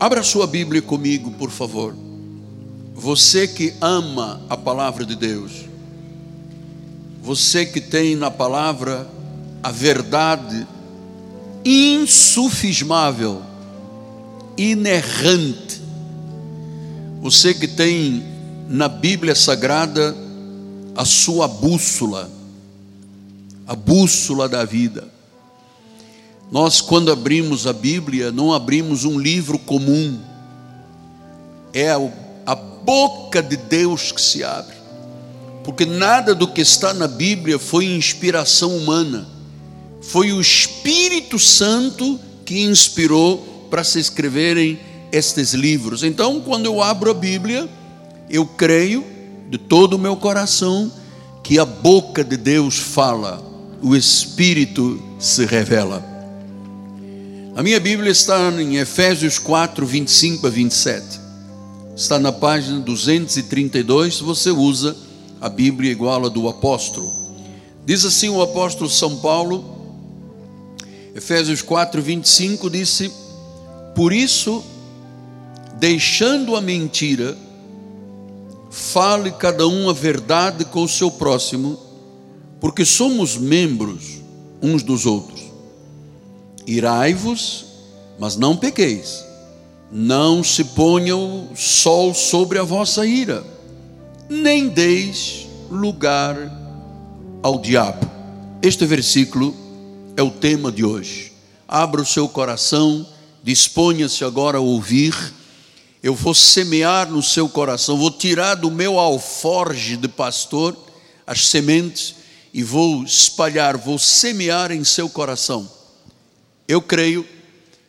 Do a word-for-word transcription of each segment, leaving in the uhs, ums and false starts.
Abra sua Bíblia comigo, por favor. Você que ama a palavra de Deus, você que tem na palavra a verdade insufismável, inerrante, você que tem na Bíblia Sagrada a sua bússola, a bússola da vida. Nós, quando abrimos a Bíblia, não abrimos um livro comum, é a boca de Deus que se abre, porque nada do que está na Bíblia foi inspiração humana, foi o Espírito Santo que inspirou para se escreverem estes livros. Então, quando eu abro a Bíblia, eu creio de todo o meu coração que a boca de Deus fala, o Espírito se revela. A minha Bíblia está em Efésios quatro, vinte e cinco a vinte e sete. Está na página duzentos e trinta e dois, se você usa a Bíblia igual a do apóstolo. Diz assim o apóstolo São Paulo, Efésios quatro, vinte e cinco, disse: por isso, deixando a mentira, fale cada um a verdade com o seu próximo, porque somos membros uns dos outros. Irai-vos, mas não pequeis, não se ponha o sol sobre a vossa ira, nem deis lugar ao diabo. Este versículo é o tema de hoje. Abra o seu coração, disponha-se agora a ouvir. Eu vou semear no seu coração, vou tirar do meu alforge de pastor as sementes e vou espalhar, vou semear em seu coração. Eu creio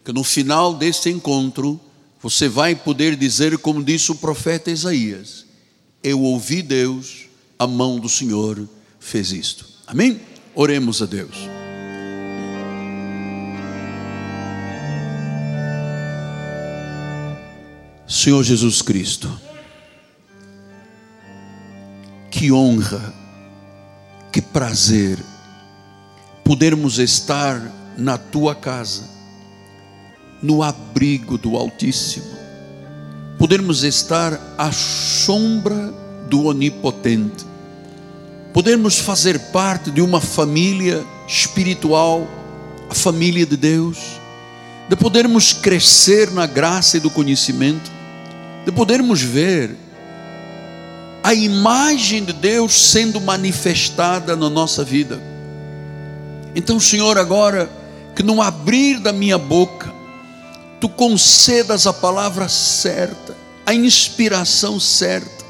que no final deste encontro, você vai poder dizer, como disse o profeta Isaías: eu ouvi Deus, a mão do Senhor fez isto. Amém? Oremos a Deus. Senhor Jesus Cristo, que honra, que prazer podermos estar na tua casa, no abrigo do Altíssimo, podermos estar à sombra do Onipotente, podermos fazer parte de uma família espiritual, a família de Deus, de podermos crescer na graça e do conhecimento, de podermos ver a imagem de Deus sendo manifestada na nossa vida. Então, Senhor, agora, que no abrir da minha boca, tu concedas a palavra certa, a inspiração certa,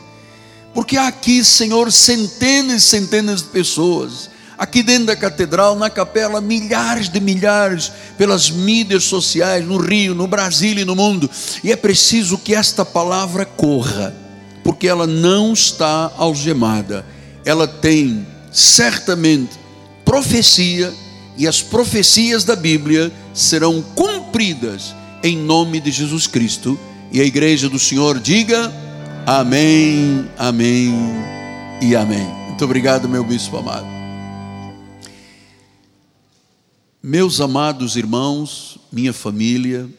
porque há aqui, Senhor, centenas e centenas de pessoas, aqui dentro da catedral, na capela, milhares de milhares, pelas mídias sociais, no Rio, no Brasil e no mundo, e é preciso que esta palavra corra, porque ela não está algemada, ela tem certamente profecia, e as profecias da Bíblia serão cumpridas em nome de Jesus Cristo. E a igreja do Senhor diga amém, amém e amém. Muito obrigado, meu bispo amado. Meus amados irmãos, minha família,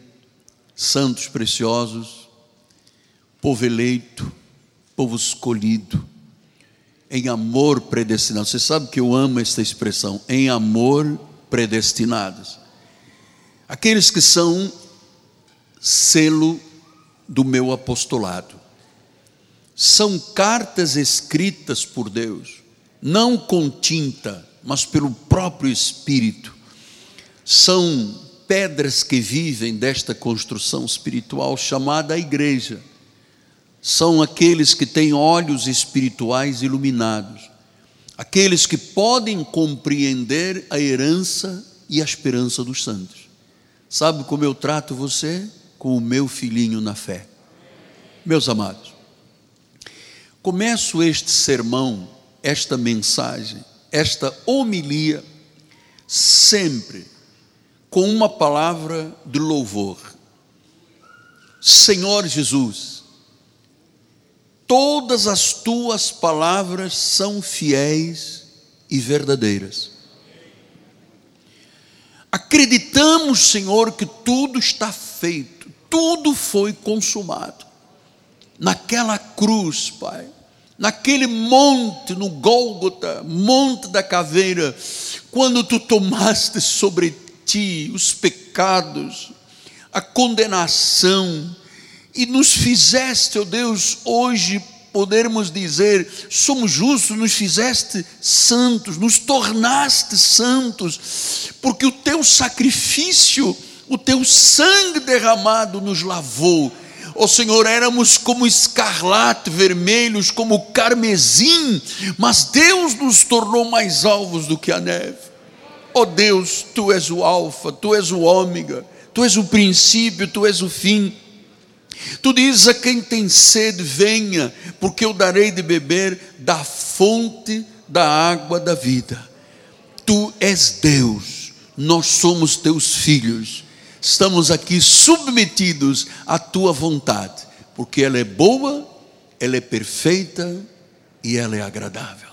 santos preciosos, povo eleito, povo escolhido, em amor predestinado. Você sabe que eu amo esta expressão, em amor predestinados, aqueles que são selo do meu apostolado, são cartas escritas por Deus, não com tinta, mas pelo próprio Espírito, são pedras que vivem desta construção espiritual chamada a igreja, são aqueles que têm olhos espirituais iluminados, aqueles que podem compreender a herança e a esperança dos santos. Sabe como eu trato você? Com o meu filhinho na fé. Meus amados, começo este sermão, esta mensagem, esta homilia, sempre com uma palavra de louvor. Senhor Jesus, todas as tuas palavras são fiéis e verdadeiras. Acreditamos, Senhor, que tudo está feito, tudo foi consumado. Naquela cruz, Pai, naquele monte, no Gólgota, monte da caveira, quando tu tomaste sobre ti os pecados, a condenação, e nos fizeste, ó Deus, hoje podermos dizer, somos justos, nos fizeste santos, nos tornaste santos, porque o teu sacrifício, o teu sangue derramado nos lavou. Ó Senhor, éramos como escarlate, vermelhos, como carmesim, mas Deus nos tornou mais alvos do que a neve. Ó Deus, tu és o alfa, tu és o ômega, tu és o princípio, tu és o fim. Tu dizes a quem tem sede, venha, porque eu darei de beber da fonte da água da vida. Tu és Deus, nós somos teus filhos, estamos aqui submetidos à tua vontade, porque ela é boa, ela é perfeita e ela é agradável.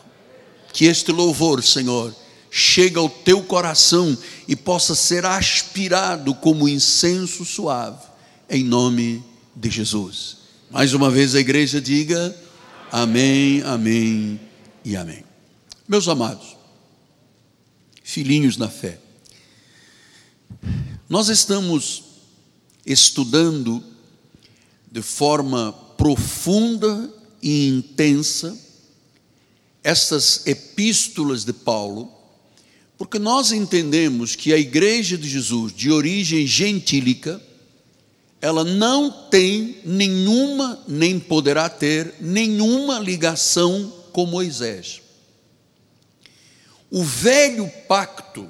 Que este louvor, Senhor, chegue ao teu coração e possa ser aspirado como incenso suave, em nome de Jesus. Mais uma vez a igreja diga, amém, amém e amém. Meus amados, filhinhos na fé, nós estamos estudando de forma profunda e intensa estas epístolas de Paulo, porque nós entendemos que a igreja de Jesus, de origem gentílica, ela não tem nenhuma, nem poderá ter nenhuma ligação com Moisés. O velho pacto,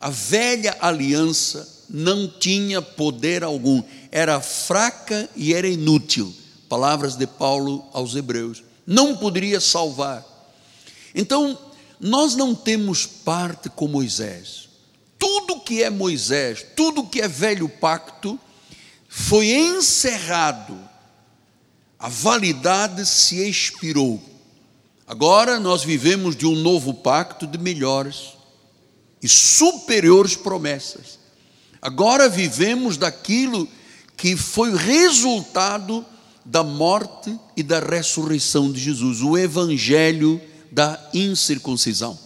a velha aliança não tinha poder algum, era fraca e era inútil, palavras de Paulo aos Hebreus, não poderia salvar. Então, nós não temos parte com Moisés. Tudo que é Moisés, tudo que é velho pacto, foi encerrado, a validade se expirou. Agora nós vivemos de um novo pacto de melhores e superiores promessas. Agora vivemos daquilo que foi resultado da morte e da ressurreição de Jesus, o evangelho da incircuncisão.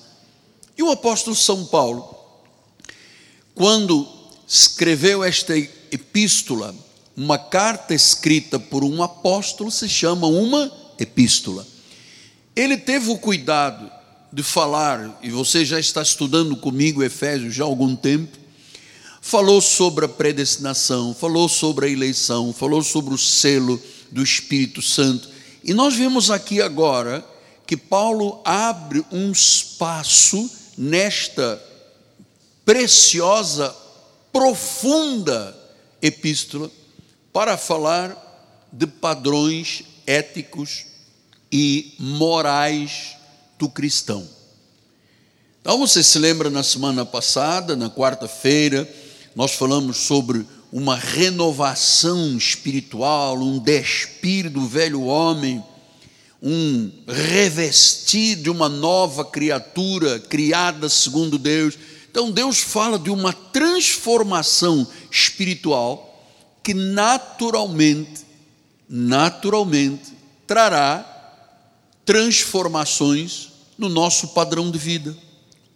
E o apóstolo São Paulo, quando escreveu esta epístola, uma carta escrita por um apóstolo, se chama uma epístola. Ele teve o cuidado de falar, e você já está estudando comigo Efésios já há algum tempo, falou sobre a predestinação, falou sobre a eleição, falou sobre o selo do Espírito Santo, e nós vemos aqui agora que Paulo abre um espaço nesta preciosa, profunda epístola para falar de padrões éticos e morais do cristão. Então você se lembra, na semana passada, na quarta-feira, nós falamos sobre uma renovação espiritual, um despir do velho homem, um revestir de uma nova criatura criada segundo Deus. Então Deus fala de uma transformação espiritual que naturalmente, naturalmente trará transformações no nosso padrão de vida,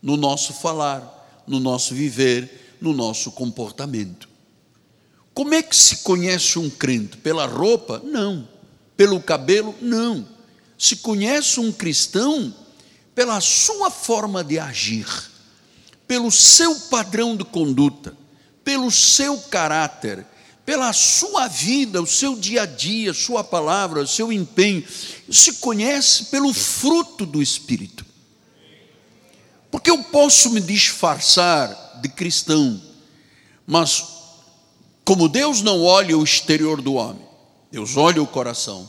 no nosso falar, no nosso viver, no nosso comportamento. Como é que se conhece um crente? Pela roupa? Não. Pelo cabelo? Não. Se conhece um cristão pela sua forma de agir, pelo seu padrão de conduta, pelo seu caráter, pela sua vida, o seu dia a dia, sua palavra, o seu empenho, se conhece pelo fruto do Espírito. Porque eu posso me disfarçar de cristão, mas como Deus não olha o exterior do homem, Deus olha o coração,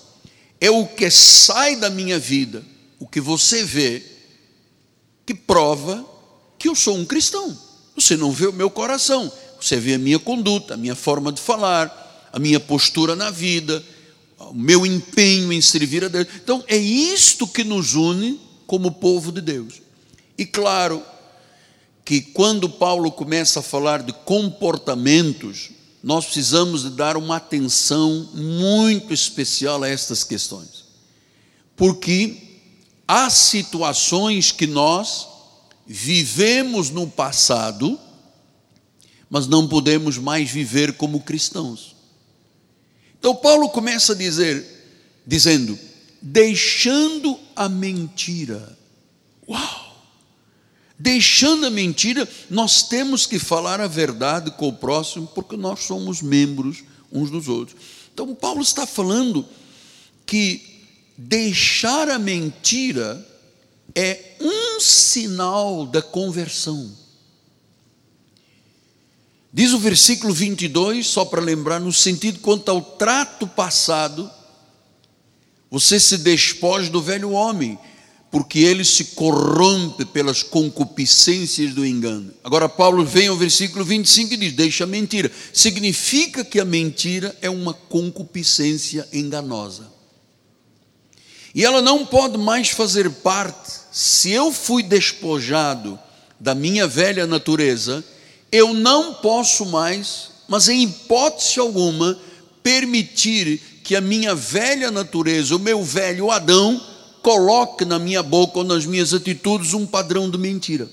é o que sai da minha vida, o que você vê, que prova que eu sou um cristão. Você não vê o meu coração, você vê a minha conduta, a minha forma de falar, a minha postura na vida, o meu empenho em servir a Deus. Então, é isto que nos une como povo de Deus. E claro que quando Paulo começa a falar de comportamentos, nós precisamos dar uma atenção muito especial a estas questões, porque há situações que nós vivemos no passado, mas não podemos mais viver como cristãos. Então Paulo começa a dizer, dizendo, deixando a mentira. Uau! Deixando a mentira, nós temos que falar a verdade com o próximo, porque nós somos membros uns dos outros. Então Paulo está falando que deixar a mentira é um sinal da conversão. Diz o versículo vinte e dois, só para lembrar, no sentido quanto ao trato passado, você se despoja do velho homem, porque ele se corrompe pelas concupiscências do engano. Agora Paulo vem ao versículo vinte e cinco e diz, deixa a mentira. Significa que a mentira é uma concupiscência enganosa. E ela não pode mais fazer parte. Se eu fui despojado da minha velha natureza, eu não posso mais, mas em hipótese alguma, permitir que a minha velha natureza, o meu velho Adão, coloque na minha boca ou nas minhas atitudes um padrão de mentira.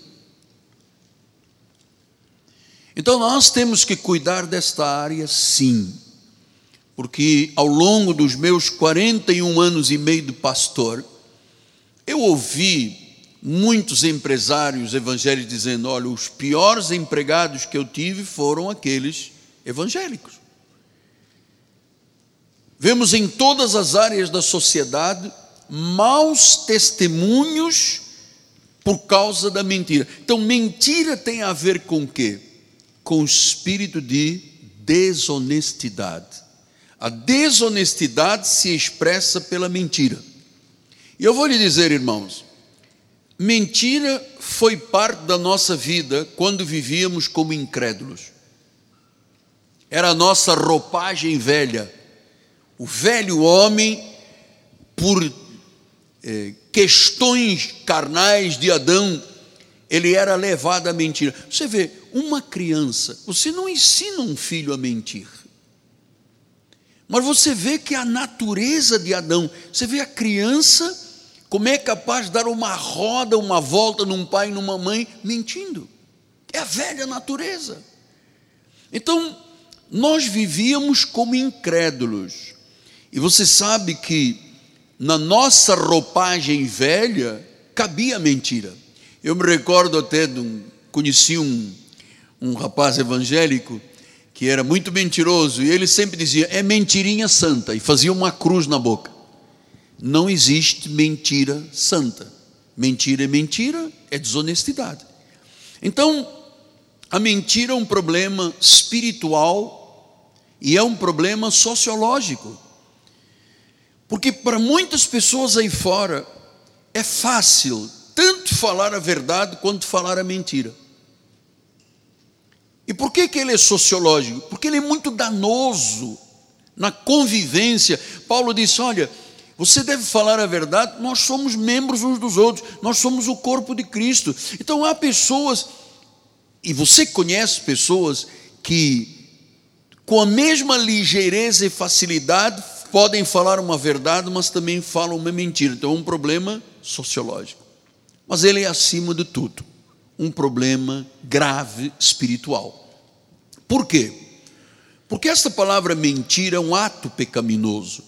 Então nós temos que cuidar desta área, sim. Porque ao longo dos meus quarenta e um anos e meio de pastor, eu ouvi muitos empresários evangélicos dizendo, olha, os piores empregados que eu tive foram aqueles evangélicos. Vemos em todas as áreas da sociedade maus testemunhos por causa da mentira. Então mentira tem a ver com o quê? Com o espírito de desonestidade. A desonestidade se expressa pela mentira. E eu vou lhe dizer, irmãos, mentira foi parte da nossa vida quando vivíamos como incrédulos. Era a nossa roupagem velha. O velho homem, por eh, questões carnais de Adão, ele era levado à mentira. Você vê, uma criança, você não ensina um filho a mentir. Mas você vê que a natureza de Adão, você vê a criança, como é capaz de dar uma roda, uma volta num pai, numa mãe, mentindo. É a velha natureza. Então, nós vivíamos como incrédulos. E você sabe que na nossa roupagem velha, cabia a mentira. Eu me recordo até, de um, conheci um, um rapaz evangélico, que era muito mentiroso, e ele sempre dizia, é mentirinha santa, e fazia uma cruz na boca. Não existe mentira santa. Mentira é mentira, é desonestidade. Então, a mentira é um problema espiritual e é um problema sociológico. Porque para muitas pessoas aí fora, é fácil tanto falar a verdade quanto falar a mentira. E por que que ele é sociológico? Porque ele é muito danoso na convivência. Paulo disse, olha, você deve falar a verdade, nós somos membros uns dos outros, nós somos o corpo de Cristo. Então há pessoas, e você conhece pessoas, que com a mesma ligeireza e facilidade podem falar uma verdade, mas também falam uma mentira. Então é um problema sociológico. Mas ele é acima de tudo um problema grave espiritual. Por quê? Porque esta palavra mentira é um ato pecaminoso.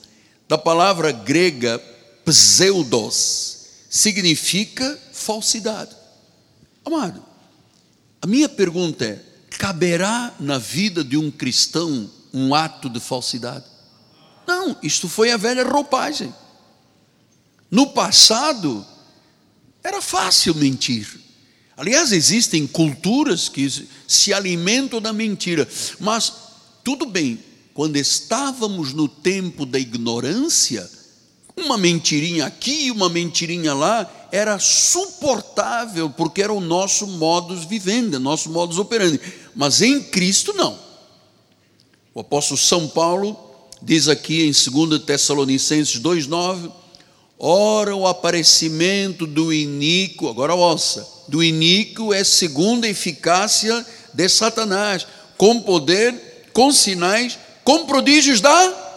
Da palavra grega pseudos, significa falsidade. Amado, a minha pergunta é, caberá na vida de um cristão um ato de falsidade? Não, isto foi a velha roupagem. No passado, era fácil mentir. Aliás, existem culturas que se alimentam da mentira. Mas, tudo bem, quando estávamos no tempo da ignorância, uma mentirinha aqui e uma mentirinha lá era suportável, porque era o nosso modus vivendi, nosso modus operandi. Mas em Cristo, não. O apóstolo São Paulo diz aqui em segunda Tessalonicenses dois, nove, ora o aparecimento do iníquo, agora ouça, do iníquo é segundo a eficácia de Satanás, com poder, com sinais, com prodígios da...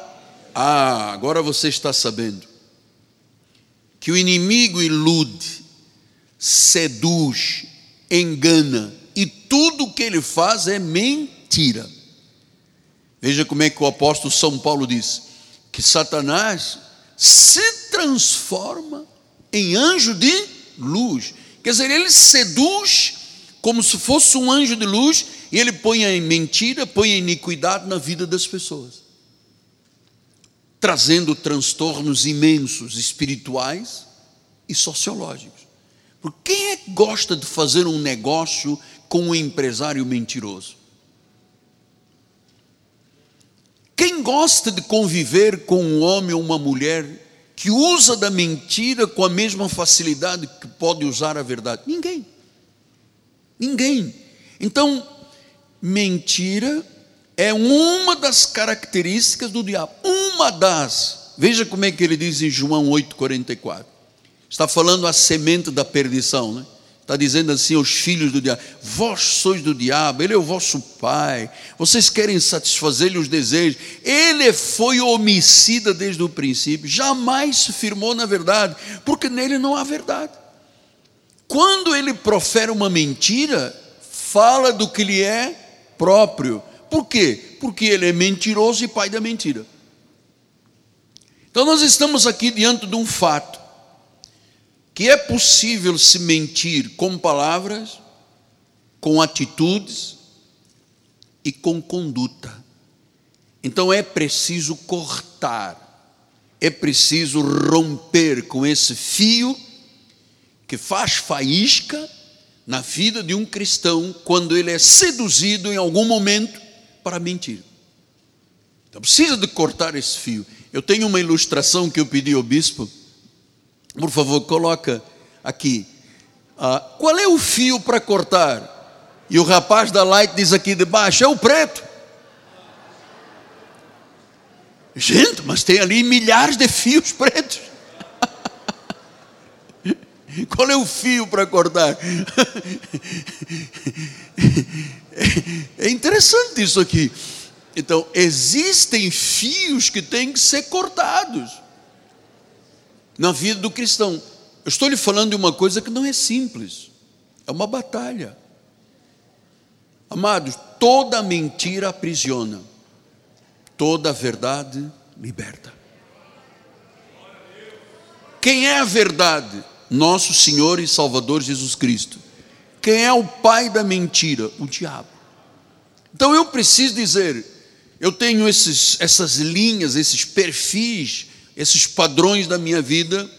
Ah, agora você está sabendo que o inimigo ilude, seduz, engana, e tudo o que ele faz é mentira. Veja como é que o apóstolo São Paulo disse, que Satanás se transforma em anjo de luz. Quer dizer, ele seduz como se fosse um anjo de luz, e ele põe a mentira, põe a iniquidade na vida das pessoas, trazendo transtornos imensos, espirituais e sociológicos. Porque quem é que gosta de fazer um negócio com um empresário mentiroso? Quem gosta de conviver com um homem ou uma mulher que usa da mentira com a mesma facilidade que pode usar a verdade? Ninguém. Ninguém. Então, mentira é uma das características do diabo. Uma das. Veja como é que ele diz em João oito, quarenta e quatro. Está falando a semente da perdição, né? Está dizendo assim aos filhos do diabo: vós sois do diabo, ele é o vosso pai, vocês querem satisfazer-lhe os desejos. Ele foi homicida desde o princípio, jamais se firmou na verdade, porque nele não há verdade. Quando ele profere uma mentira, fala do que lhe é próprio. Por quê? Porque ele é mentiroso e pai da mentira. Então nós estamos aqui diante de um fato, que é possível se mentir com palavras, com atitudes e com conduta. Então é preciso cortar, é preciso romper com esse fio que faz faísca na vida de um cristão quando ele é seduzido em algum momento para mentir. Então precisa de cortar esse fio. Eu tenho uma ilustração que eu pedi ao bispo. Por favor, coloca aqui. Ah, qual é o fio para cortar? E o rapaz da Light diz aqui debaixo: é o preto. Gente, mas tem ali milhares de fios pretos. Qual é o fio para cortar? É interessante isso aqui. Então, existem fios que têm que ser cortados na vida do cristão. Eu estou lhe falando de uma coisa que não é simples, é uma batalha. Amados, toda mentira aprisiona, toda verdade liberta. Quem é a verdade? Nosso Senhor e Salvador Jesus Cristo. Quem é o pai da mentira? O diabo. Então eu preciso dizer, eu tenho esses, essas linhas, esses perfis, esses padrões da minha vida,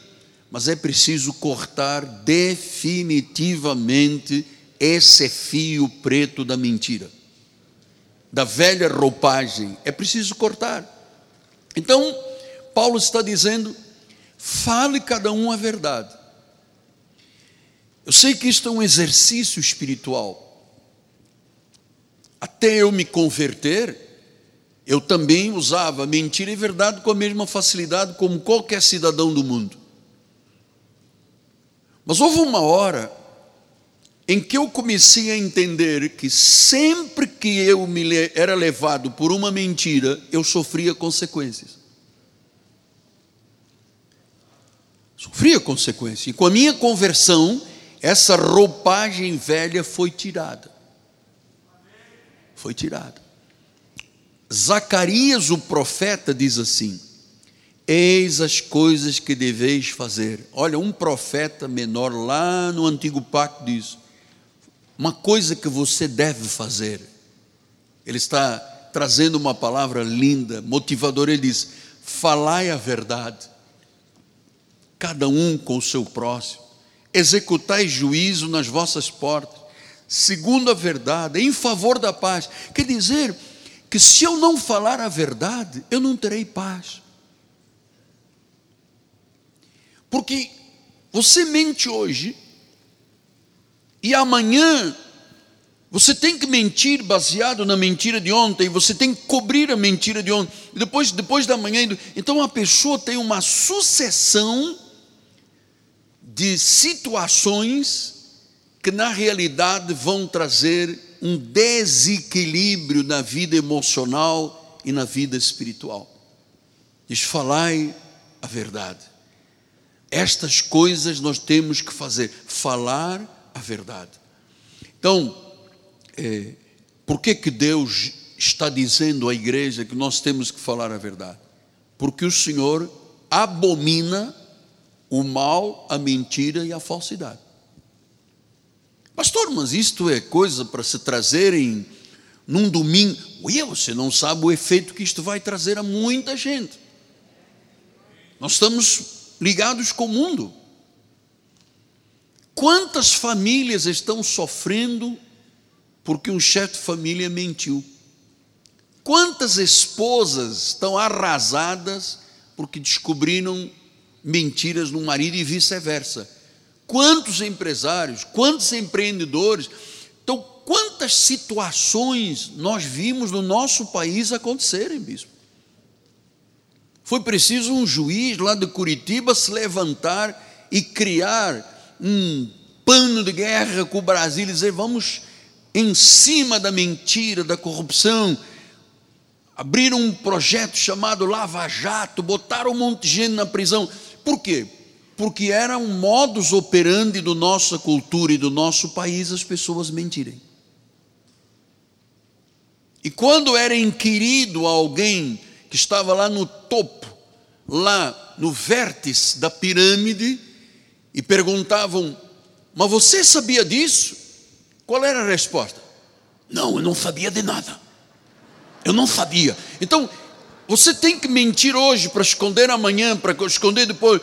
mas é preciso cortar definitivamente esse fio preto da mentira, da velha roupagem. É preciso cortar. Então, Paulo está dizendo: fale cada um a verdade. Eu sei que isto é um exercício espiritual. Até eu me converter, eu também usava mentira e verdade com a mesma facilidade como qualquer cidadão do mundo. Mas houve uma hora em que eu comecei a entender que sempre que eu me era levado por uma mentira, eu sofria consequências. Sofria consequências. E com a minha conversão, essa roupagem velha foi tirada. Foi tirada. Zacarias, o profeta, diz assim: eis as coisas que deveis fazer. Olha, um profeta menor lá no antigo pacto diz uma coisa que você deve fazer. Ele está trazendo uma palavra linda, motivadora. Ele diz: falai a verdade, cada um com o seu próximo, executai juízo nas vossas portas, segundo a verdade, em favor da paz. Quer dizer que se eu não falar a verdade, eu não terei paz. Porque você mente hoje, e amanhã você tem que mentir baseado na mentira de ontem, você tem que cobrir a mentira de ontem, e depois, depois da manhã. Então a pessoa tem uma sucessão de situações que na realidade vão trazer um desequilíbrio na vida emocional e na vida espiritual. Diz: falai a verdade. Estas coisas nós temos que fazer, falar a verdade. Então, é, por que que Deus está dizendo à igreja que nós temos que falar a verdade? Porque o Senhor abomina o mal, a mentira e a falsidade. Pastor, mas isto é coisa para se trazerem num domingo? Ué, você não sabe o efeito que isto vai trazer a muita gente. Nós estamos ligados com o mundo. Quantas famílias estão sofrendo porque um chefe de família mentiu? Quantas esposas estão arrasadas porque descobriram mentiras no marido e vice-versa? Quantos empresários, quantos empreendedores? Então, quantas situações nós vimos no nosso país acontecerem, bispo? Foi preciso um juiz lá de Curitiba se levantar e criar um pano de guerra com o Brasil e dizer: vamos em cima da mentira, da corrupção. Abriram um projeto chamado Lava Jato, botaram um monte de gente na prisão. Por quê? Porque era um modus operandi da nossa cultura e do nosso país as pessoas mentirem. E quando era inquirido alguém que estava lá no topo, lá no vértice da pirâmide, e perguntavam: mas você sabia disso? Qual era a resposta? Não, eu não sabia de nada. Eu não sabia. Então, você tem que mentir hoje para esconder amanhã, para esconder depois.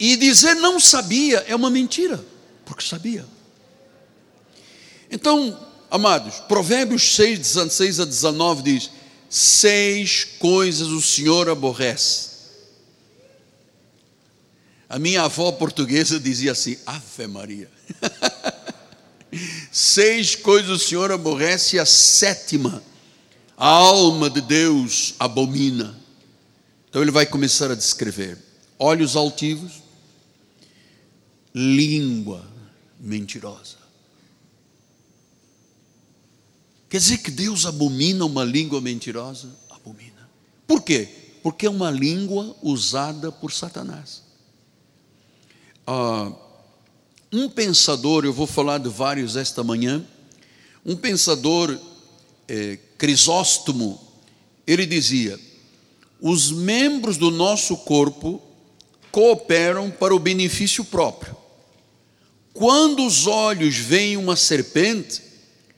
E dizer não sabia é uma mentira, porque sabia. Então, amados, Provérbios seis, dezesseis a dezenove diz: seis coisas o Senhor aborrece. A minha avó portuguesa dizia assim: Ave Maria. Seis coisas o Senhor aborrece, e a sétima a alma de Deus abomina. Então ele vai começar a descrever: olhos altivos, língua mentirosa. Quer dizer que Deus abomina uma língua mentirosa? Abomina. Por quê? Porque é uma língua usada por Satanás. Ah, um pensador, eu vou falar de vários esta manhã, um pensador, é, Crisóstomo, ele dizia: os membros do nosso corpo cooperam para o benefício próprio. Quando os olhos veem uma serpente,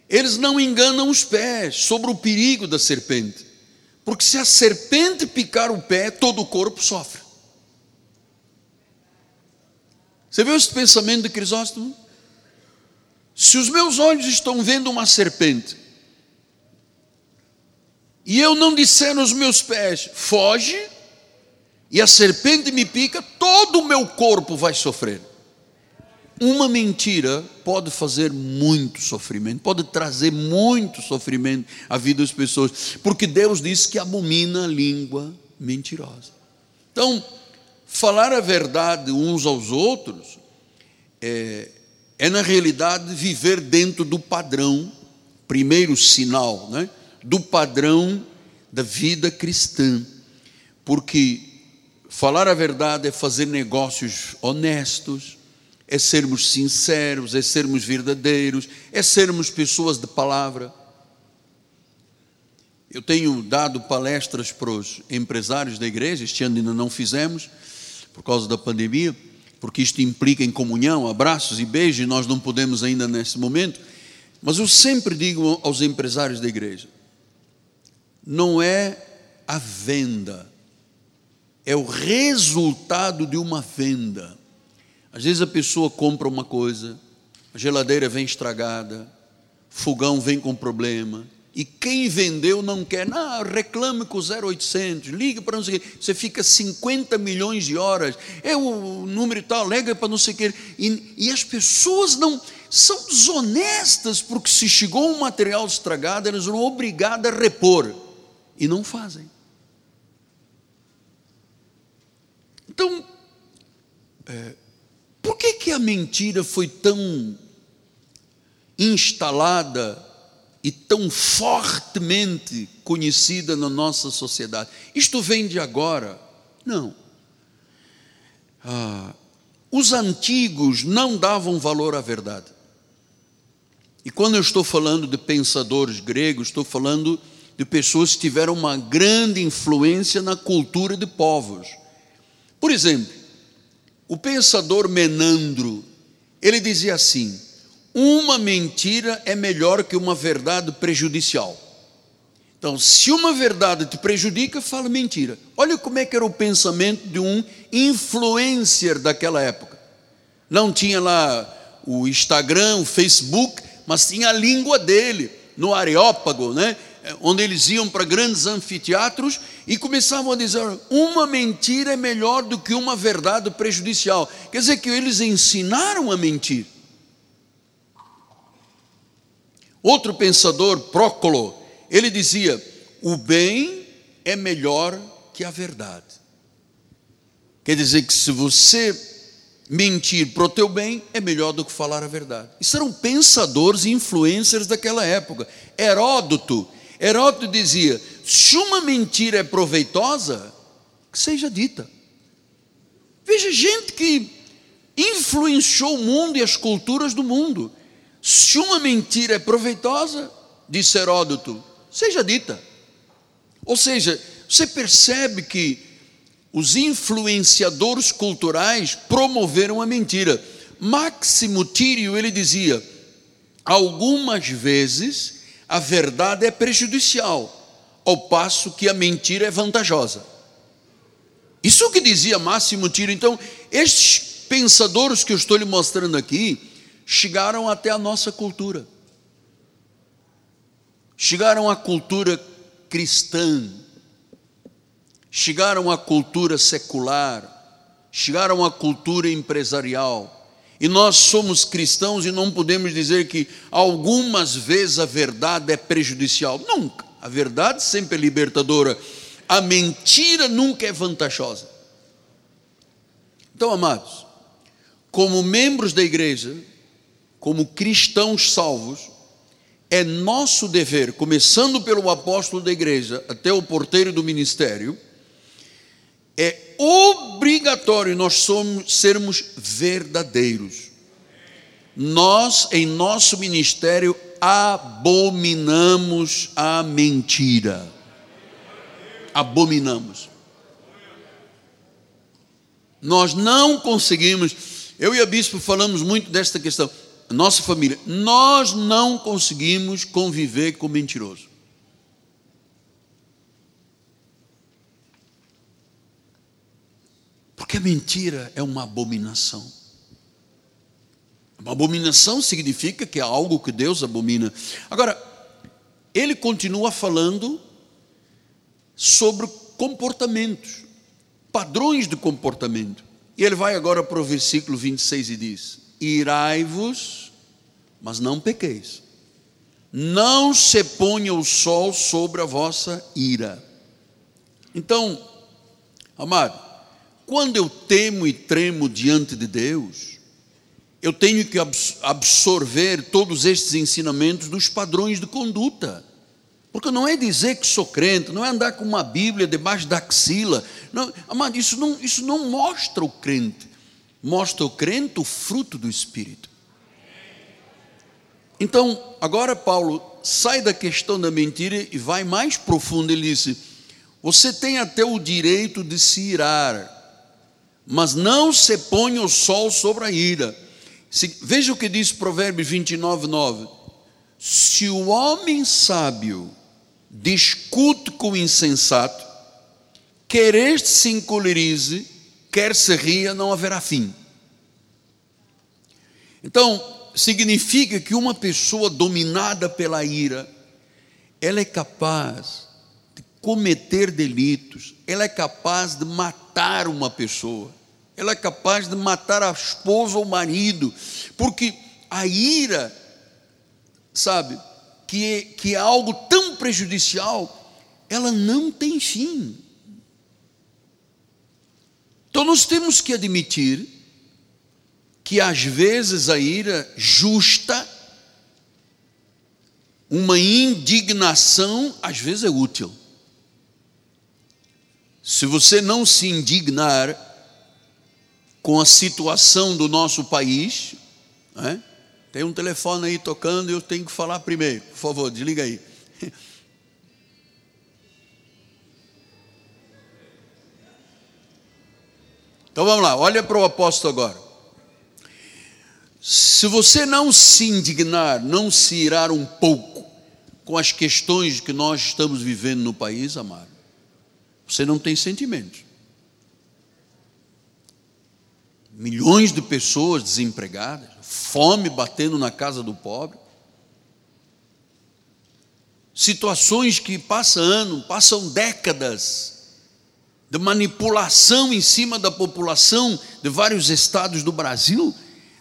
eles não enganam os pés sobre o perigo da serpente, porque se a serpente picar o pé, todo o corpo sofre. Você viu esse pensamento de Crisóstomo? Se os meus olhos estão vendo uma serpente e eu não disser aos meus pés, foge, e a serpente me pica, todo o meu corpo vai sofrer. Uma mentira pode fazer muito sofrimento, pode trazer muito sofrimento à vida das pessoas, porque Deus disse que abomina a língua mentirosa. Então, falar a verdade uns aos outros é, é na realidade, viver dentro do padrão, primeiro sinal, né? do padrão da vida cristã, porque falar a verdade é fazer negócios honestos, é sermos sinceros, é sermos verdadeiros, é sermos pessoas de palavra. Eu tenho dado palestras para os empresários da igreja, este ano ainda não fizemos, por causa da pandemia, porque isto implica em comunhão, abraços e beijos, e nós não podemos ainda nesse momento, mas eu sempre digo aos empresários da igreja: não é a venda, é o resultado de uma venda. Às vezes a pessoa compra uma coisa, a geladeira vem estragada, fogão vem com problema, e quem vendeu não quer. Não, reclame com zero oitocentos, ligue para não sei o que, você fica cinquenta milhões de horas, é o número tal, liga para não sei o que, e, e as pessoas não... são desonestas, porque se chegou um material estragado, elas são obrigadas a repor, e não fazem. Então, é, por que que a mentira foi tão instalada e tão fortemente conhecida na nossa sociedade. Isto vem de agora? Não. Ah, os antigos não davam valor à verdade. E quando eu estou falando de pensadores gregos, estou falando de pessoas que tiveram uma grande influência na cultura de povos. Por exemplo, o pensador Menandro, ele dizia assim: uma mentira é melhor que uma verdade prejudicial. Então, se uma verdade te prejudica, fala mentira. Olha como é que era o pensamento de um influencer daquela época. Não tinha lá o Instagram, o Facebook, mas tinha a língua dele, no Areópago, né? Onde eles iam para grandes anfiteatros e começavam a dizer: uma mentira é melhor do que uma verdade prejudicial. Quer dizer que eles ensinaram a mentir. Outro pensador, Prócolo, ele dizia: o bem é melhor que a verdade. Quer dizer que se você mentir para o teu bem, é melhor do que falar a verdade. Isso eram pensadores e influencers daquela época. Heródoto, Heródoto dizia: se uma mentira é proveitosa, que seja dita. Veja, gente que influenciou o mundo e as culturas do mundo. Se uma mentira é proveitosa, disse Heródoto, seja dita. Ou seja, você percebe que os influenciadores culturais promoveram a mentira. Máximo Tírio, ele dizia: algumas vezes a verdade é prejudicial, ao passo que a mentira é vantajosa. Isso é o que dizia Máximo Tírio. Então, estes pensadores que eu estou lhe mostrando aqui chegaram até a nossa cultura, chegaram à cultura cristã, chegaram à cultura secular, chegaram à cultura empresarial, e nós somos cristãos e não podemos dizer que algumas vezes a verdade é prejudicial. Nunca, a verdade sempre é libertadora, a mentira nunca é vantajosa. Então, amados, como membros da igreja, como cristãos salvos, é nosso dever, começando pelo apóstolo da igreja até o porteiro do ministério, é obrigatório nós somos, sermos verdadeiros. Nós, em nosso ministério, abominamos a mentira. Abominamos. Nós não conseguimos, eu e a bispo falamos muito desta questão, nossa família, nós não conseguimos conviver com mentiroso. Porque a mentira é uma abominação. Uma abominação significa que é algo que Deus abomina. Agora, ele continua falando sobre comportamentos, padrões de comportamento. E ele vai agora para o versículo vinte e seis e diz: irai-vos, mas não pequeis. Não se ponha o sol sobre a vossa ira. Então, amado, quando eu temo e tremo diante de Deus, eu tenho que absorver todos estes ensinamentos dos padrões de conduta. Porque não é dizer que sou crente, não é andar com uma Bíblia debaixo da axila. Não, amado, isso não, isso não mostra o crente. Mostra o crente o fruto do Espírito. Então, agora Paulo sai da questão da mentira e vai mais profundo. Ele disse: você tem até o direito de se irar, mas não se ponha o sol sobre a ira. Se, veja o que diz Provérbios vinte e nove, nove. Se o homem sábio discute com o insensato, quer este se encolerize, quer se ria, não haverá fim. Então, significa que uma pessoa dominada pela ira, ela é capaz de cometer delitos, ela é capaz de matar uma pessoa, ela é capaz de matar a esposa ou o marido, porque a ira, sabe, que é, que é algo tão prejudicial, ela não tem fim. Então, nós temos que admitir que, às vezes, a ira justa uma indignação às vezes é útil. Se você não se indignar com a situação do nosso país, né? Tem um telefone aí tocando e eu tenho que falar primeiro, por favor, desliga aí. Então vamos lá, olha para o apóstolo agora. Se você não se indignar, não se irar um pouco com as questões que nós estamos vivendo no país, amado, você não tem sentimento. Milhões de pessoas desempregadas, fome batendo na casa do pobre, situações que passam anos, passam décadas de manipulação em cima da população de vários estados do Brasil.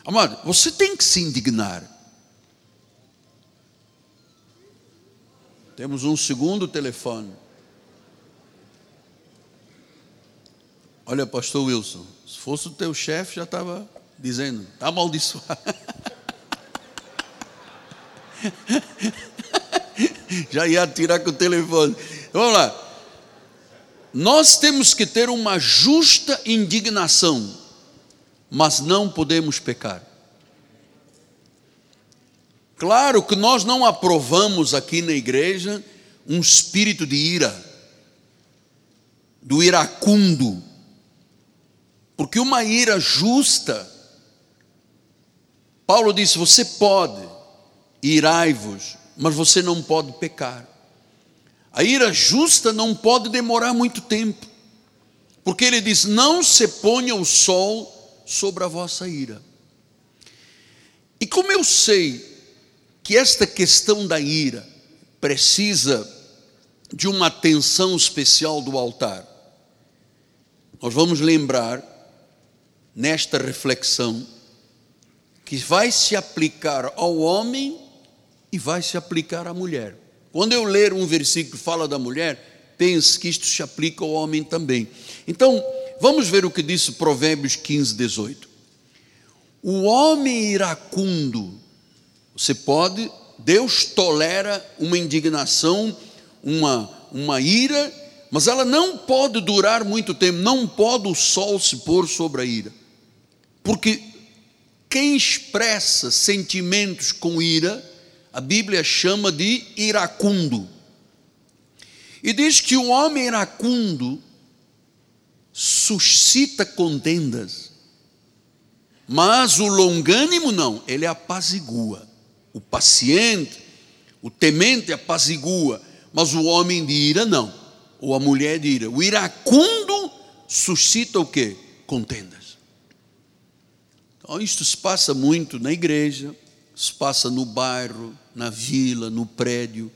Amado, você tem que se indignar. Temos um segundo telefone. Olha, pastor Wilson, se fosse o teu chefe, já estava dizendo, está amaldiçoado. Já ia atirar com o telefone. Vamos lá. Nós temos que ter uma justa indignação, mas não podemos pecar. Claro que nós não aprovamos aqui na igreja um espírito de ira, do iracundo, porque uma ira justa, Paulo disse, você pode irai-vos, mas você não pode pecar. A ira justa não pode demorar muito tempo, porque ele diz, não se ponha o sol sobre a vossa ira. E como eu sei que esta questão da ira precisa de uma atenção especial do altar, nós vamos lembrar nesta reflexão que vai se aplicar ao homem e vai se aplicar à mulher. Quando eu ler um versículo que fala da mulher, pense que isto se aplica ao homem também. Então, vamos ver o que disse Provérbios quinze, dezoito. O homem iracundo, você pode, Deus tolera uma indignação, uma, uma ira, mas ela não pode durar muito tempo, não pode o sol se pôr sobre a ira. Porque quem expressa sentimentos com ira, a Bíblia chama de iracundo. E diz que o homem iracundo suscita contendas, mas o longânimo não, ele apazigua. O paciente, o temente apazigua, mas o homem de ira não, ou a mulher de ira. O iracundo suscita o quê? Contendas. Então isto se passa muito na igreja, se passa no bairro, na vila, no prédio.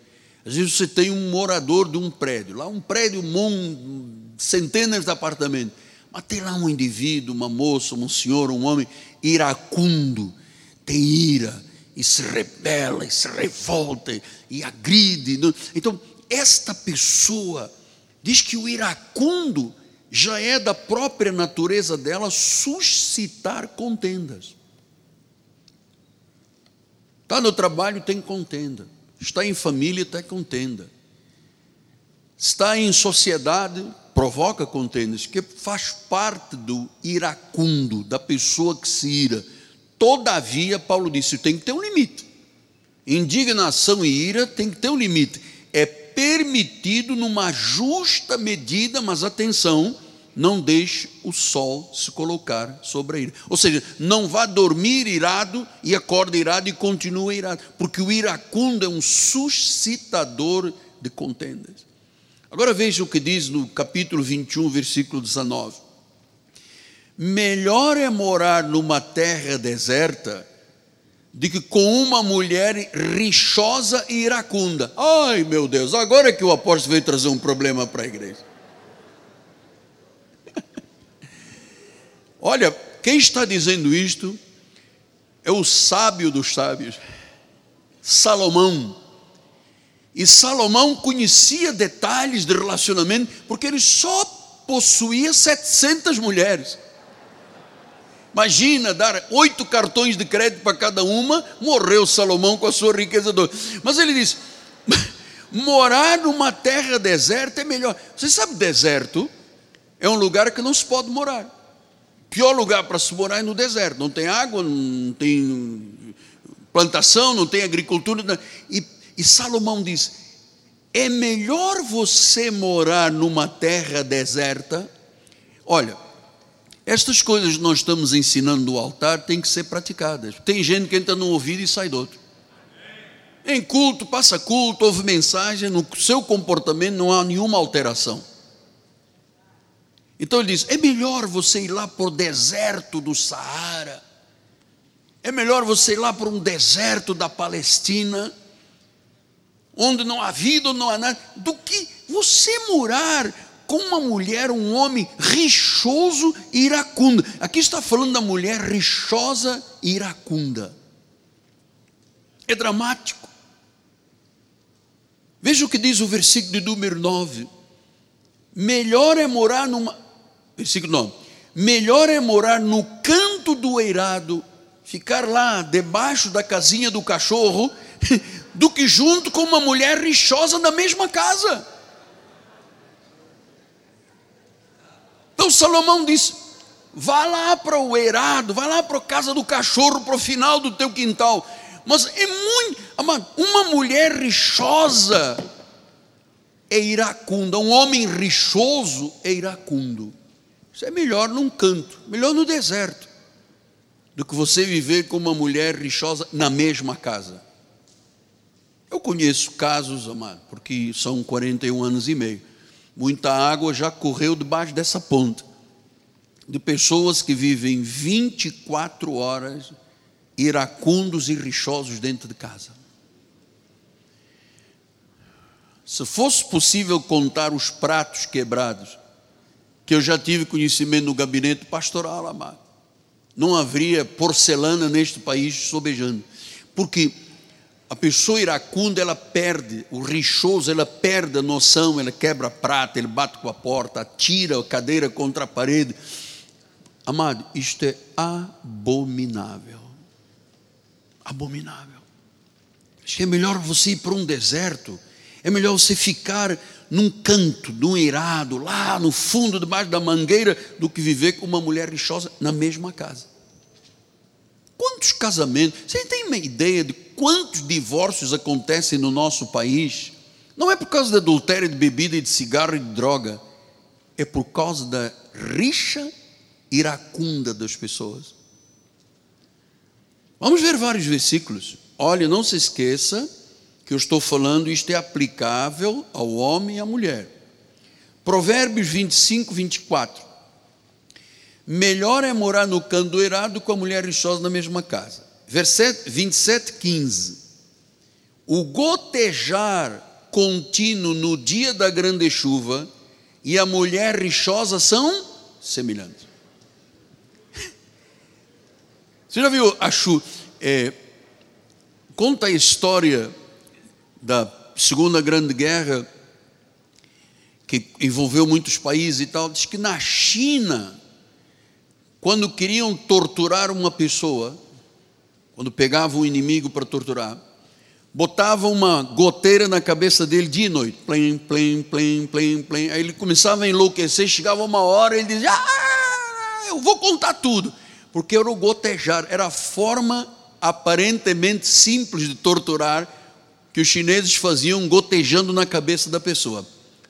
Às vezes você tem um morador de um prédio, lá um prédio, centenas de apartamentos, mas tem lá um indivíduo, uma moça, um senhor, um homem iracundo, tem ira, e se rebela, e se revolta, e agride. Então, esta pessoa diz que o iracundo já é da própria natureza dela suscitar contendas. Está no trabalho, tem contenda. Está em família, tem contenda. Está em sociedade, provoca contendas, que faz parte do iracundo, da pessoa que se ira. Todavia, Paulo disse, tem que ter um limite. Indignação e ira tem que ter um limite. É permitido numa justa medida, mas atenção, não deixe o sol se colocar sobre a ira. Ou seja, não vá dormir irado e acorda irado e continua irado, porque o iracundo é um suscitador de contendas. Agora veja o que diz no capítulo vinte e um, versículo dezenove. Melhor é morar numa terra deserta do que com uma mulher rixosa e iracunda. Ai, meu Deus, agora é que o apóstolo veio trazer um problema para a igreja. Olha, quem está dizendo isto é o sábio dos sábios, Salomão. E Salomão conhecia detalhes de relacionamento, porque ele só possuía setecentas mulheres. Imagina dar oito cartões de crédito para cada uma. Morreu Salomão com a sua riqueza toda. Mas ele diz: morar numa terra deserta é melhor. Você sabe, deserto é um lugar que não se pode morar. Pior lugar para se morar é no deserto. Não tem água, não tem plantação, não tem agricultura. E, e Salomão diz: é melhor você morar numa terra deserta. Olha, estas coisas que nós estamos ensinando do altar têm que ser praticadas. Tem gente que entra num ouvido e sai do outro. Em culto, passa culto, ouve mensagem, no seu comportamento não há nenhuma alteração. Então ele diz: é melhor você ir lá para o deserto do Saara, é melhor você ir lá para um deserto da Palestina, onde não há vida, não há nada, do que você morar com uma mulher, um homem rixoso e iracundo. Aqui está falando da mulher rixosa e iracunda. É dramático. Veja o que diz o versículo de número nove. Melhor é morar numa... Versículo nove. Melhor é morar no canto do eirado, ficar lá debaixo da casinha do cachorro, do que junto com uma mulher rixosa na mesma casa. Então Salomão disse: vá lá para o eirado, vá lá para a casa do cachorro, para o final do teu quintal. Mas é muito... Amado, uma mulher rixosa é iracunda, um homem rixoso é iracundo. Isso é melhor num canto, melhor no deserto, do que você viver com uma mulher rixosa na mesma casa. Eu conheço casos, amado, porque são quarenta e um anos e meio. Muita água já correu debaixo dessa ponte, de pessoas que vivem vinte e quatro horas... iracundos e rixosos dentro de casa. Se fosse possível contar os pratos quebrados, que eu já tive conhecimento no gabinete pastoral, amado, não haveria porcelana neste país sobejando, porque a pessoa iracunda, ela perde, o rixoso, ela perde a noção, ela quebra a prata, ele bate com a porta, atira a cadeira contra a parede. Amado, isto é abominável. Abominável. Acho que é melhor você ir para um deserto, é melhor você ficar num canto, num eirado, lá no fundo, debaixo da mangueira, do que viver com uma mulher rixosa na mesma casa. Quantos casamentos, você tem uma ideia de quantos divórcios acontecem no nosso país? Não é por causa de adultério, de bebida, de cigarro e de droga, é por causa da rixa iracunda das pessoas. Vamos ver vários versículos. Olha, não se esqueça que eu estou falando, isto é aplicável ao homem e à mulher. Provérbios vinte e cinco, vinte e quatro. Melhor é morar no canto do eirado com a mulher rixosa na mesma casa. Versículo vinte e sete, quinze. O gotejar contínuo no dia da grande chuva e a mulher rixosa são semelhantes. Você já viu a chuva? É, conta a história da Segunda Grande Guerra, que envolveu muitos países e tal. Diz que na China, quando queriam torturar uma pessoa, quando pegavam um inimigo para torturar, botavam uma goteira na cabeça dele dia e noite. Plim, plim, plim, plim, plim. Aí ele começava a enlouquecer, chegava uma hora e ele dizia: ah, eu vou contar tudo. Porque era o gotejar, era a forma aparentemente simples de torturar que os chineses faziam, gotejando na cabeça da pessoa.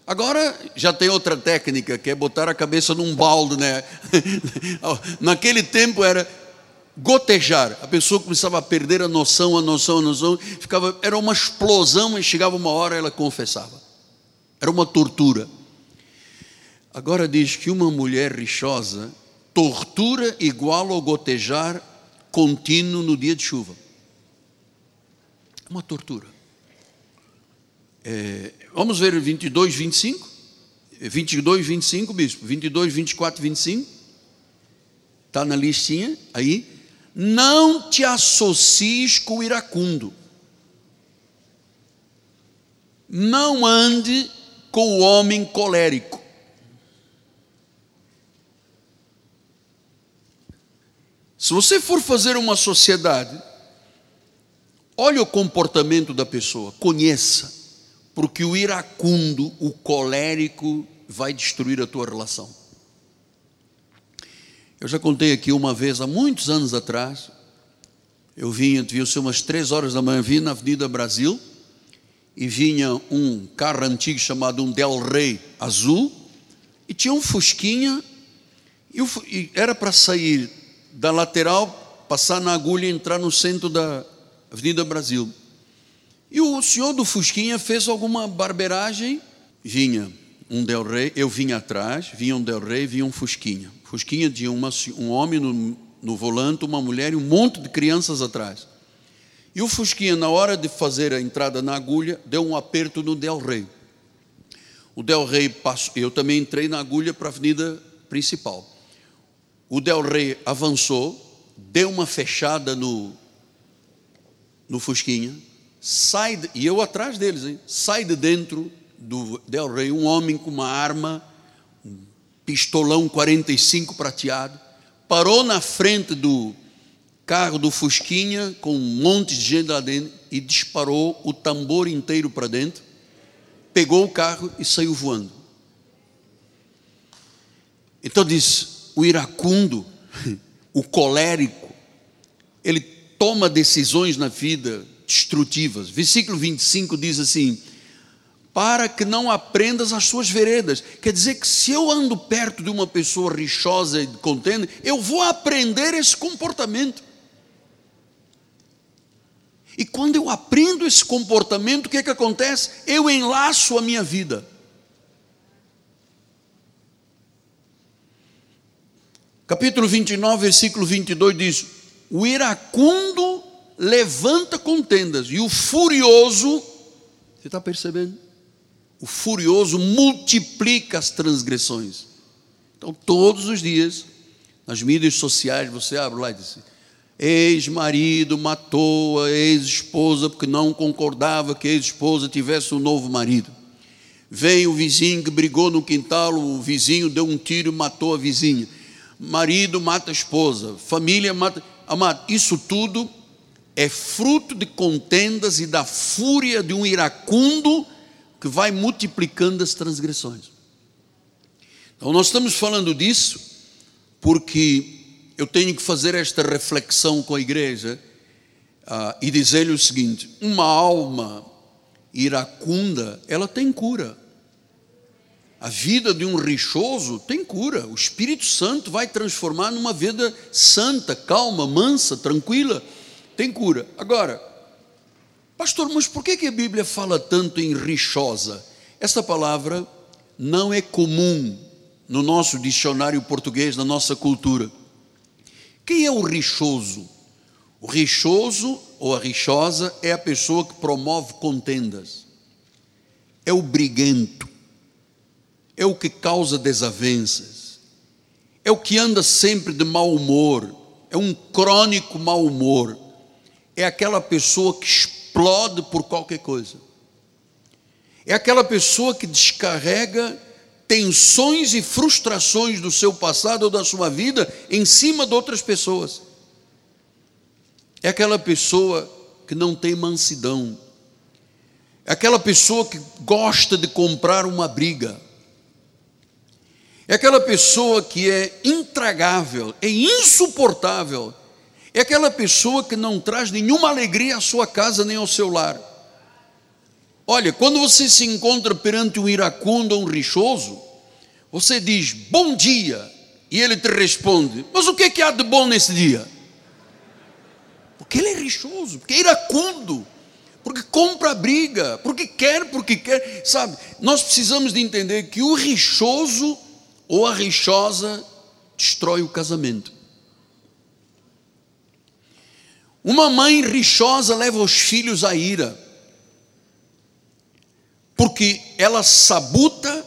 Agora já tem outra técnica, que é botar a cabeça num balde, né? Naquele tempo era gotejar, a pessoa começava a perder a noção, a noção, a noção, ficava, era uma explosão e chegava uma hora e ela confessava. Era uma tortura. Agora diz que uma mulher rixosa tortura igual ao gotejar contínuo no dia de chuva. É uma tortura. É, vamos ver vinte e dois, vinte e cinco. vinte e dois, vinte e cinco, bispo. vinte e dois, vinte e quatro, vinte e cinco. Está na listinha aí. Não te associes com o iracundo. Não ande com o homem colérico. Se você for fazer uma sociedade, olhe o comportamento da pessoa, conheça, porque o iracundo, o colérico, vai destruir a tua relação. Eu já contei aqui uma vez, há muitos anos atrás, eu vinha, devia ser umas três horas da manhã, vinha na Avenida Brasil, e vinha um carro antigo chamado um Del Rey azul, e tinha um fusquinha, e era para sair da lateral, passar na agulha e entrar no centro da Avenida Brasil. E o senhor do fusquinha fez alguma barbeiragem, vinha um Del Rey, eu vinha atrás, vinha um Del Rey, vinha um fusquinha. Fusquinha de uma, um homem no, no volante, uma mulher e um monte de crianças atrás. E o fusquinha, na hora de fazer a entrada na agulha, deu um aperto no Del Rey. O Del Rey passou, eu também entrei na agulha para a avenida principal. O Del Rey avançou, deu uma fechada no, no fusquinha, sai, de, e eu atrás deles, hein? Sai de dentro do Del Rey um homem com uma arma, um pistolão quarenta e cinco prateado, parou na frente do carro do fusquinha, com um monte de gente lá dentro, e disparou o tambor inteiro para dentro, pegou o carro e saiu voando. Então diz, o iracundo, o colérico, ele toma decisões na vida destrutivas. Versículo vinte e cinco diz assim, para que não aprendas as suas veredas. Quer dizer que se eu ando perto de uma pessoa rixosa e contenda, eu vou aprender esse comportamento. E quando eu aprendo esse comportamento, o que é que acontece? Eu enlaço a minha vida. Capítulo vinte e nove, versículo vinte e dois diz, o iracundo levanta contendas, e o furioso, você está percebendo? O furioso multiplica as transgressões. Então, todos os dias, nas mídias sociais, você abre lá e diz, ex-marido matou a ex-esposa porque não concordava que a ex-esposa tivesse um novo marido. Vem o vizinho que brigou no quintal, o vizinho deu um tiro e matou a vizinha. Marido mata a esposa, família mata... Amado, isso tudo é fruto de contendas e da fúria de um iracundo que vai multiplicando as transgressões. Então, nós estamos falando disso porque eu tenho que fazer esta reflexão com a igreja ah, e dizer-lhe o seguinte, uma alma iracunda, ela tem cura. A vida de um rixoso tem cura. O Espírito Santo vai transformar numa vida santa, calma, mansa, tranquila. Tem cura. Agora, pastor, mas por que a Bíblia fala tanto em rixosa? Essa palavra não é comum no nosso dicionário português, na nossa cultura. Quem é o rixoso? O rixoso ou a rixosa é a pessoa que promove contendas. É o briguento. É o que causa desavenças. É o que anda sempre de mau humor. É um crônico mau humor. É aquela pessoa que explode por qualquer coisa. É aquela pessoa que descarrega tensões e frustrações do seu passado ou da sua vida em cima de outras pessoas. É aquela pessoa que não tem mansidão. É aquela pessoa que gosta de comprar uma briga. É aquela pessoa que é intragável, é insuportável. É aquela pessoa que não traz nenhuma alegria à sua casa nem ao seu lar. Olha, quando você se encontra perante um iracundo ou um rixoso, você diz, bom dia, e ele te responde, mas o que é que há de bom nesse dia? Porque ele é rixoso, porque é iracundo, porque compra a briga, porque quer, porque quer, sabe? Nós precisamos de entender que o rixoso ou a rixosa destrói o casamento. Uma mãe rixosa leva os filhos à ira, porque ela sabuta,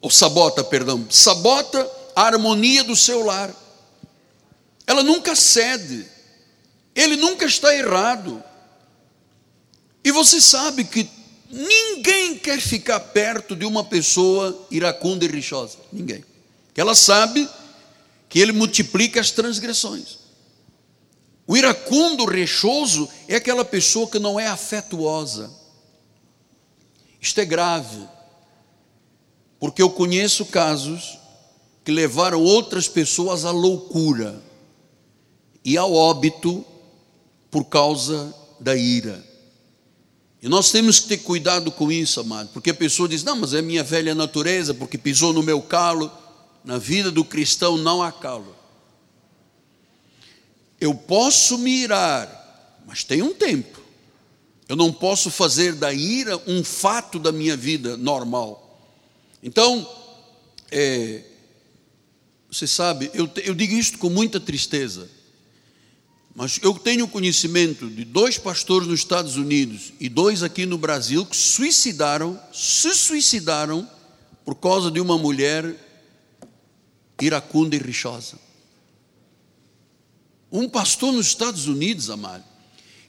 ou sabota, perdão, sabota a harmonia do seu lar. Ela nunca cede, ele nunca está errado. E você sabe que ninguém quer ficar perto de uma pessoa iracunda e rixosa, ninguém. Porque ela sabe que ele multiplica as transgressões. O iracundo, reixoso, é aquela pessoa que não é afetuosa. Isto é grave, porque eu conheço casos que levaram outras pessoas à loucura e ao óbito por causa da ira. E nós temos que ter cuidado com isso, amado, porque a pessoa diz, não, mas é minha velha natureza, porque pisou no meu calo. Na vida do cristão não há calo. Eu posso me irar, mas tem um tempo. Eu não posso fazer da ira um fato da minha vida normal. Então, é, você sabe, eu, eu digo isto com muita tristeza, mas eu tenho conhecimento de dois pastores nos Estados Unidos e dois aqui no Brasil que suicidaram, se suicidaram por causa de uma mulher iracunda e rixosa. Um pastor nos Estados Unidos, amado,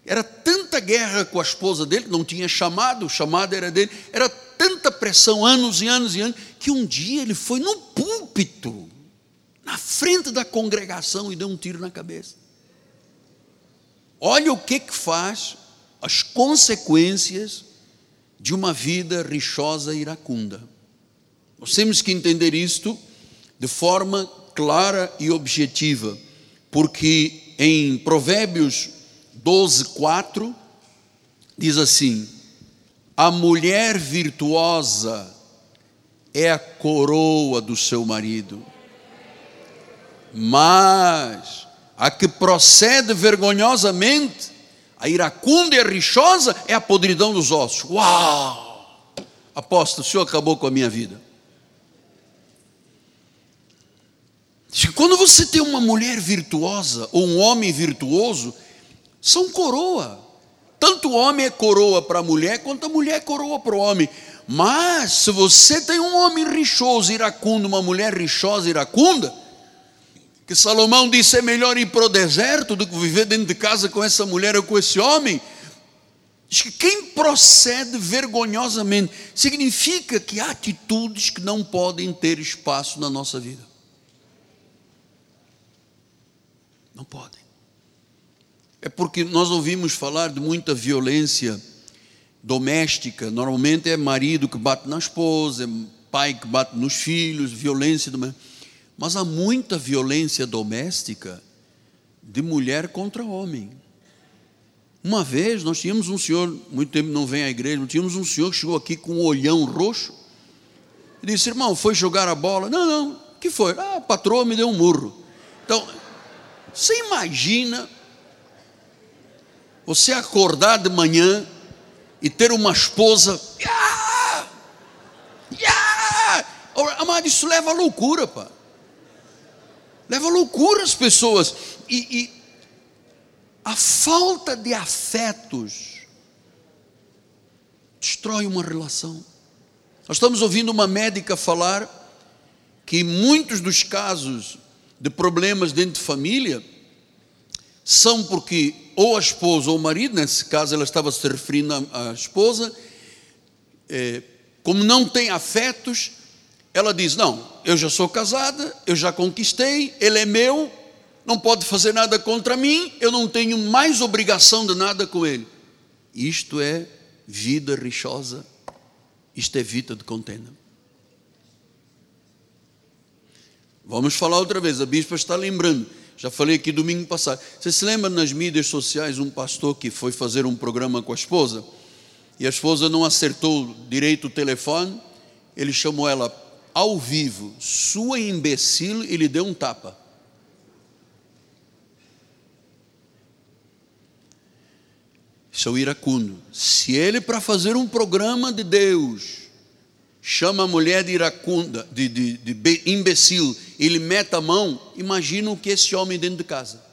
era tanta guerra com a esposa dele, não tinha chamado, o chamado era dele, era tanta pressão, anos e anos e anos, que um dia ele foi no púlpito, na frente da congregação, e deu um tiro na cabeça. Olha o que que faz as consequências de uma vida rixosa e iracunda. Nós temos que entender isto de forma clara e objetiva, porque em Provérbios doze, quatro, diz assim: a mulher virtuosa é a coroa do seu marido, mas a que procede vergonhosamente, a iracunda e a rixosa, é a podridão dos ossos. Uau! Apóstolo, o senhor acabou com a minha vida. Quando você tem uma mulher virtuosa ou um homem virtuoso, são coroa. Tanto o homem é coroa para a mulher, quanto a mulher é coroa para o homem. Mas se você tem um homem rixoso, iracundo, uma mulher rixosa, iracunda, que Salomão disse, é melhor ir para o deserto do que viver dentro de casa com essa mulher ou com esse homem. Diz que quem procede vergonhosamente, significa que há atitudes que não podem ter espaço na nossa vida. Não podem. É porque nós ouvimos falar de muita violência doméstica. Normalmente é marido que bate na esposa, é pai que bate nos filhos, violência doméstica. Mas há muita violência doméstica de mulher contra homem. Uma vez nós tínhamos um senhor, muito tempo não vem à igreja, nós tínhamos um senhor que chegou aqui com um olhão roxo e disse, irmão, foi jogar a bola? Não, não, o que foi? Ah, a patroa me deu um murro. Então, você imagina você acordar de manhã e ter uma esposa. Ah! Ah! Mas isso leva à loucura, pá. Leva à loucura as pessoas. E, e a falta de afetos destrói uma relação. Nós estamos ouvindo uma médica falar que muitos dos casos de problemas dentro de família são porque ou a esposa ou o marido, nesse caso ela estava se referindo à esposa, é, como não tem afetos, ela diz, não, eu já sou casada, eu já conquistei, ele é meu, não pode fazer nada contra mim, eu não tenho mais obrigação de nada com ele. Isto é vida rixosa, isto é vida de contenda. Vamos falar outra vez, a bispa está lembrando, já falei aqui domingo passado. Você se lembra nas mídias sociais um pastor que foi fazer um programa com a esposa e a esposa não acertou direito o telefone, ele chamou ela ao vivo, sua imbecil, e lhe deu um tapa. Isso é o iracundo. Se ele, para fazer um programa de Deus, chama a mulher de iracunda, de, de, de imbecil, ele mete a mão, imagina o que esse homem dentro de casa.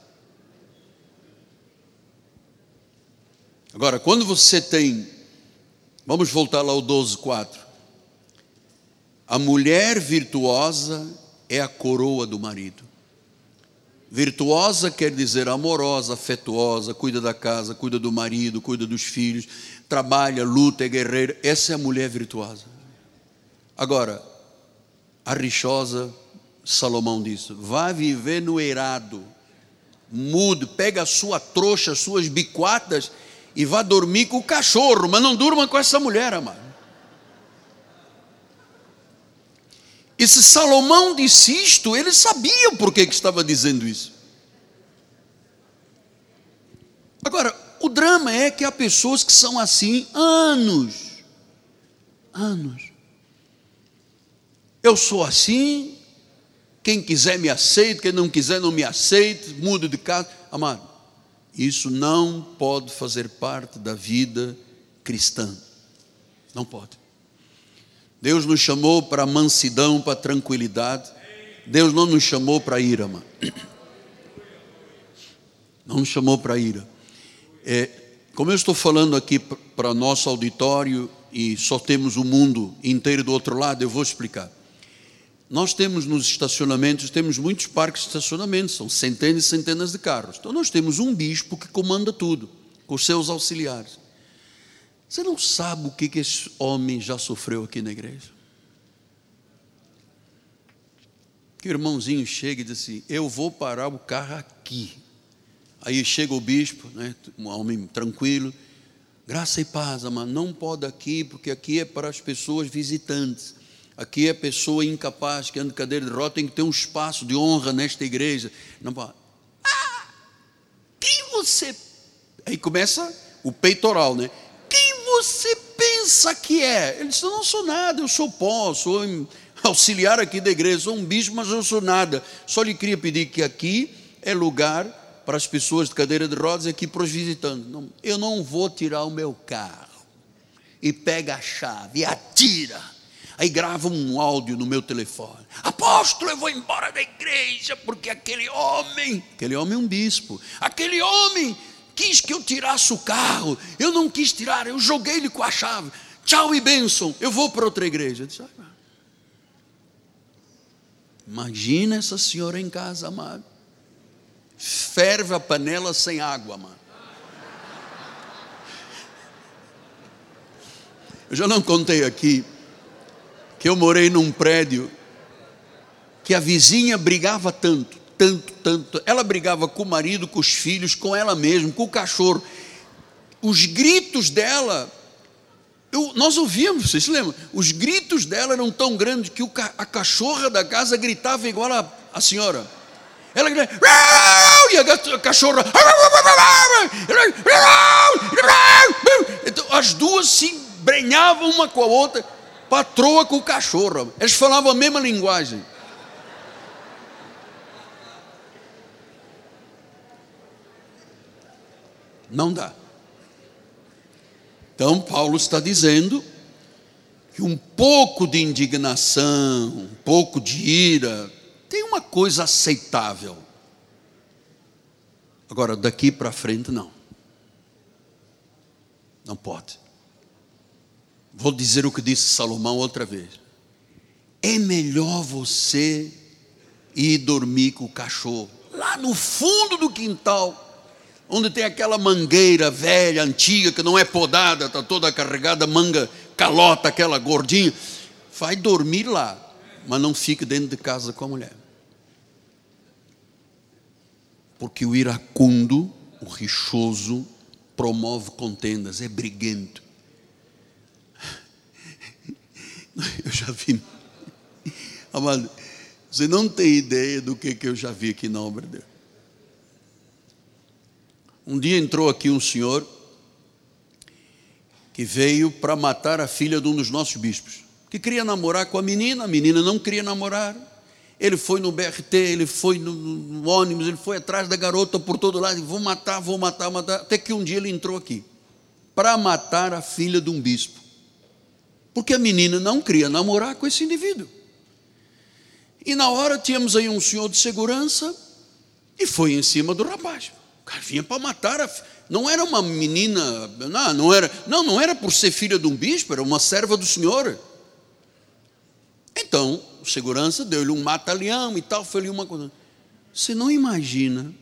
Agora, quando você tem, vamos voltar lá ao doze, quatro, a mulher virtuosa é a coroa do marido. Virtuosa quer dizer amorosa, afetuosa, cuida da casa, cuida do marido, cuida dos filhos, trabalha, luta, é guerreira, essa é a mulher virtuosa. Agora, a rixosa, Salomão disse, vá viver no eirado, mudo, pega a sua trouxa, suas biquatas e vá dormir com o cachorro, mas não durma com essa mulher, amado. E se Salomão disse isto, ele sabia por que que estava dizendo isso. Agora, o drama é que há pessoas que são assim anos, anos. Eu sou assim, quem quiser me aceita, quem não quiser não me aceita, mudo de casa. Amado, isso não pode fazer parte da vida cristã, não pode. Deus nos chamou para mansidão, para tranquilidade. Deus não nos chamou para ira, amado. Não nos chamou para ira. É, como eu estou falando aqui para nosso auditório, e só temos o mundo inteiro do outro lado, eu vou explicar. Nós temos nos estacionamentos, temos muitos parques de estacionamento, são centenas e centenas de carros. Então nós temos um bispo que comanda tudo, com os seus auxiliares. Você não sabe o que que esse homem já sofreu aqui na igreja? Que o irmãozinho chega e diz assim, eu vou parar o carro aqui. Aí chega o bispo, né, um homem tranquilo, graça e paz, amado, não pode aqui, porque aqui é para as pessoas visitantes, aqui é pessoa incapaz, que anda de cadeira de rodas, tem que ter um espaço de honra nesta igreja, não pode. Ah, quem você, aí começa o peitoral, né? Quem você pensa que é? Ele disse, eu não sou nada, eu sou pó, sou auxiliar aqui da igreja, sou um bispo, mas eu não sou nada, só lhe queria pedir que aqui é lugar para as pessoas de cadeira de rodas, aqui para os visitantes. Não, eu não vou tirar o meu carro. E pega a chave e atira. Aí grava um áudio no meu telefone. Apóstolo, eu vou embora da igreja, porque aquele homem, aquele homem é um bispo, aquele homem quis que eu tirasse o carro, eu não quis tirar, eu joguei ele com a chave. Tchau e bênção, eu vou para outra igreja. Disse, ah, imagina essa senhora em casa, amada. Ferve a panela sem água, mano. Eu já não contei aqui que eu morei num prédio que a vizinha brigava tanto, tanto, tanto. Ela brigava com o marido, com os filhos, com ela mesma, com o cachorro. Os gritos dela, eu, nós ouvíamos, vocês se lembram? Os gritos dela eram tão grandes que o, a cachorra da casa gritava igual a, a senhora. Ela gritava, e a cachorra, então, as duas se embrenhavam uma com a outra, patroa com o cachorro, eles falavam a mesma linguagem. Não dá. Então Paulo está dizendo que um pouco de indignação, um pouco de ira, tem uma coisa aceitável. Agora, daqui para frente, não. Não pode. Vou dizer o que disse Salomão outra vez. É melhor você ir dormir com o cachorro, lá no fundo do quintal, onde tem aquela mangueira velha, antiga, que não é podada, está toda carregada, manga calota, aquela gordinha. Vai dormir lá, mas não fique dentro de casa com a mulher. Porque o iracundo, o rixoso, promove contendas, é briguento. Eu já vi. Amado, você não tem ideia do que eu já vi aqui na obra de Deus. Um dia entrou aqui um senhor que veio para matar a filha de um dos nossos bispos, que queria namorar com a menina, a menina não queria namorar. Ele foi no B R T, ele foi no, no ônibus, ele foi atrás da garota por todo lado, vou matar, vou matar, matar, até que um dia ele entrou aqui, para matar a filha de um bispo, porque a menina não queria namorar com esse indivíduo, e na hora tínhamos aí um senhor de segurança, e foi em cima do rapaz, o cara vinha para matar, a fi... não era uma menina, não, não era, não, não era por ser filha de um bispo, era uma serva do senhor. Então, o segurança deu-lhe um mata-leão e tal, foi-lhe uma coisa. Você não imagina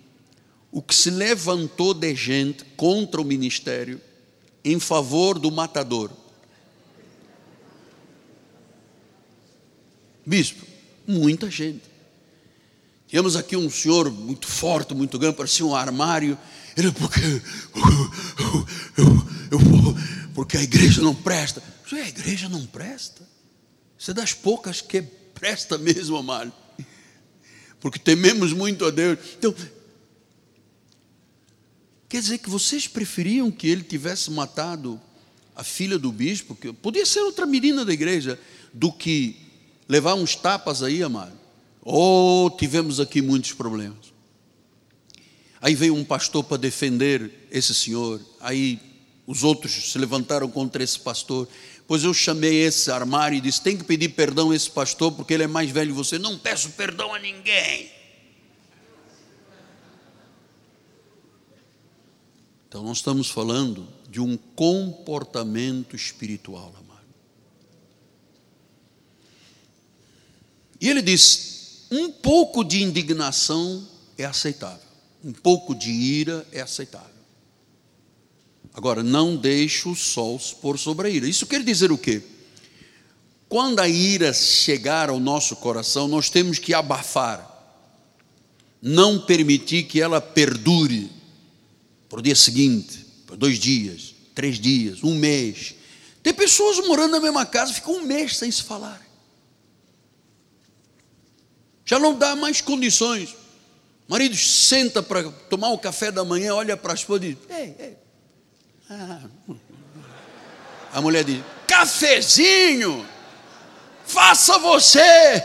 o que se levantou de gente contra o ministério em favor do matador. Bispo, muita gente. Tínhamos aqui um senhor muito forte, muito grande, parecia um armário. Ele, porque eu, eu, eu, porque a igreja não presta. A igreja não presta. Isso é das poucas que presta mesmo, amado. Porque tememos muito a Deus. Então, quer dizer que vocês preferiam que ele tivesse matado a filha do bispo, que podia ser outra menina da igreja, do que levar uns tapas aí, amado. Oh, tivemos aqui muitos problemas. Aí veio um pastor para defender esse senhor. Aí os outros se levantaram contra esse pastor. Pois eu chamei esse armário e disse: tem que pedir perdão a esse pastor, porque ele é mais velho que você. Não peço perdão a ninguém. Então nós estamos falando de um comportamento espiritual, amado. E ele disse: um pouco de indignação é aceitável, um pouco de ira é aceitável. Agora, não deixe o sol pôr sobre a ira. Isso quer dizer o quê? Quando a ira chegar ao nosso coração, nós temos que abafar, não permitir que ela perdure para o dia seguinte, para dois dias, três dias, um mês. Tem pessoas morando na mesma casa, ficam um mês sem se falar. Já não dá mais condições. O marido senta para tomar o café da manhã, olha para a esposa e diz: ei, ei. Ah. A mulher diz: cafezinho, faça você.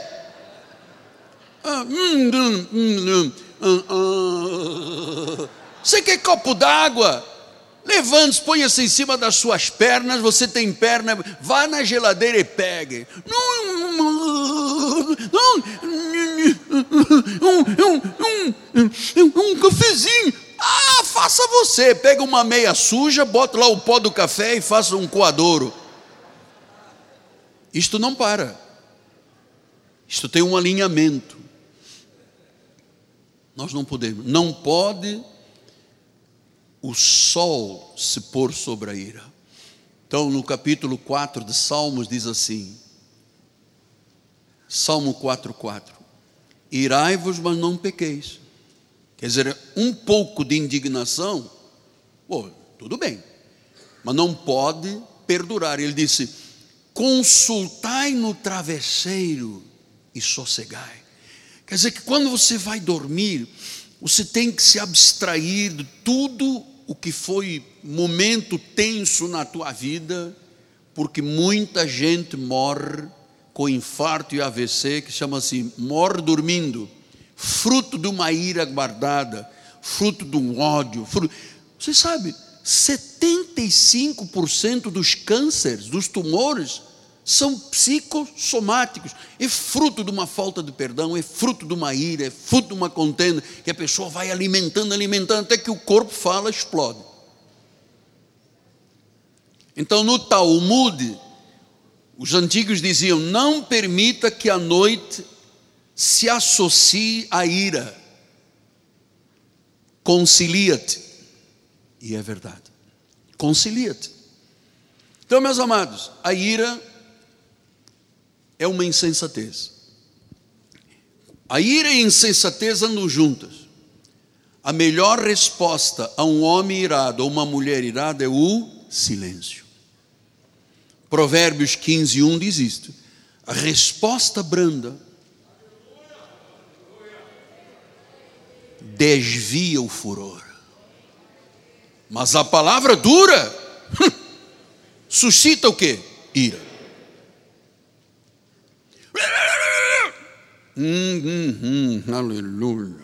Ah, hum, hum, hum, hum, hum. Você quer copo d'água? Levante-se, ponha-se em cima das suas pernas. Você tem perna, vá na geladeira e pegue. Um cafezinho. Ah, faça você. Pega uma meia suja, bota lá o pó do café e faça um coadouro. Isto não para. Isto tem um alinhamento. Nós não podemos. Não pode o sol se pôr sobre a ira. Então, no capítulo quatro de Salmos, diz assim, Salmo quatro, quatro, irai-vos, mas não pequeis. Quer dizer, um pouco de indignação, bom, tudo bem, mas não pode perdurar. Ele disse: consultai no travesseiro e sossegai. Quer dizer que quando você vai dormir, você tem que se abstrair de tudo o que foi momento tenso na tua vida, porque muita gente morre com infarto e A V C, que chama-se morre dormindo, fruto de uma ira guardada, fruto de um ódio, fruto... Você sabe, setenta e cinco por cento dos cânceres, dos tumores, são psicossomáticos, é fruto de uma falta de perdão, é fruto de uma ira, é fruto de uma contenda, que a pessoa vai alimentando, alimentando, até que o corpo fala, explode. Então, no Talmud, os antigos diziam: não permita que a noite se associe à ira, concilia-te. E é verdade, concilia-te. Então, meus amados, a ira é uma insensatez. A ira e a insensatez andam juntas. A melhor resposta a um homem irado, a uma mulher irada, é o silêncio. Provérbios quinze, um diz isto: a resposta branda desvia o furor, mas a palavra dura suscita o quê? Ira. Hum, hum, hum, aleluia.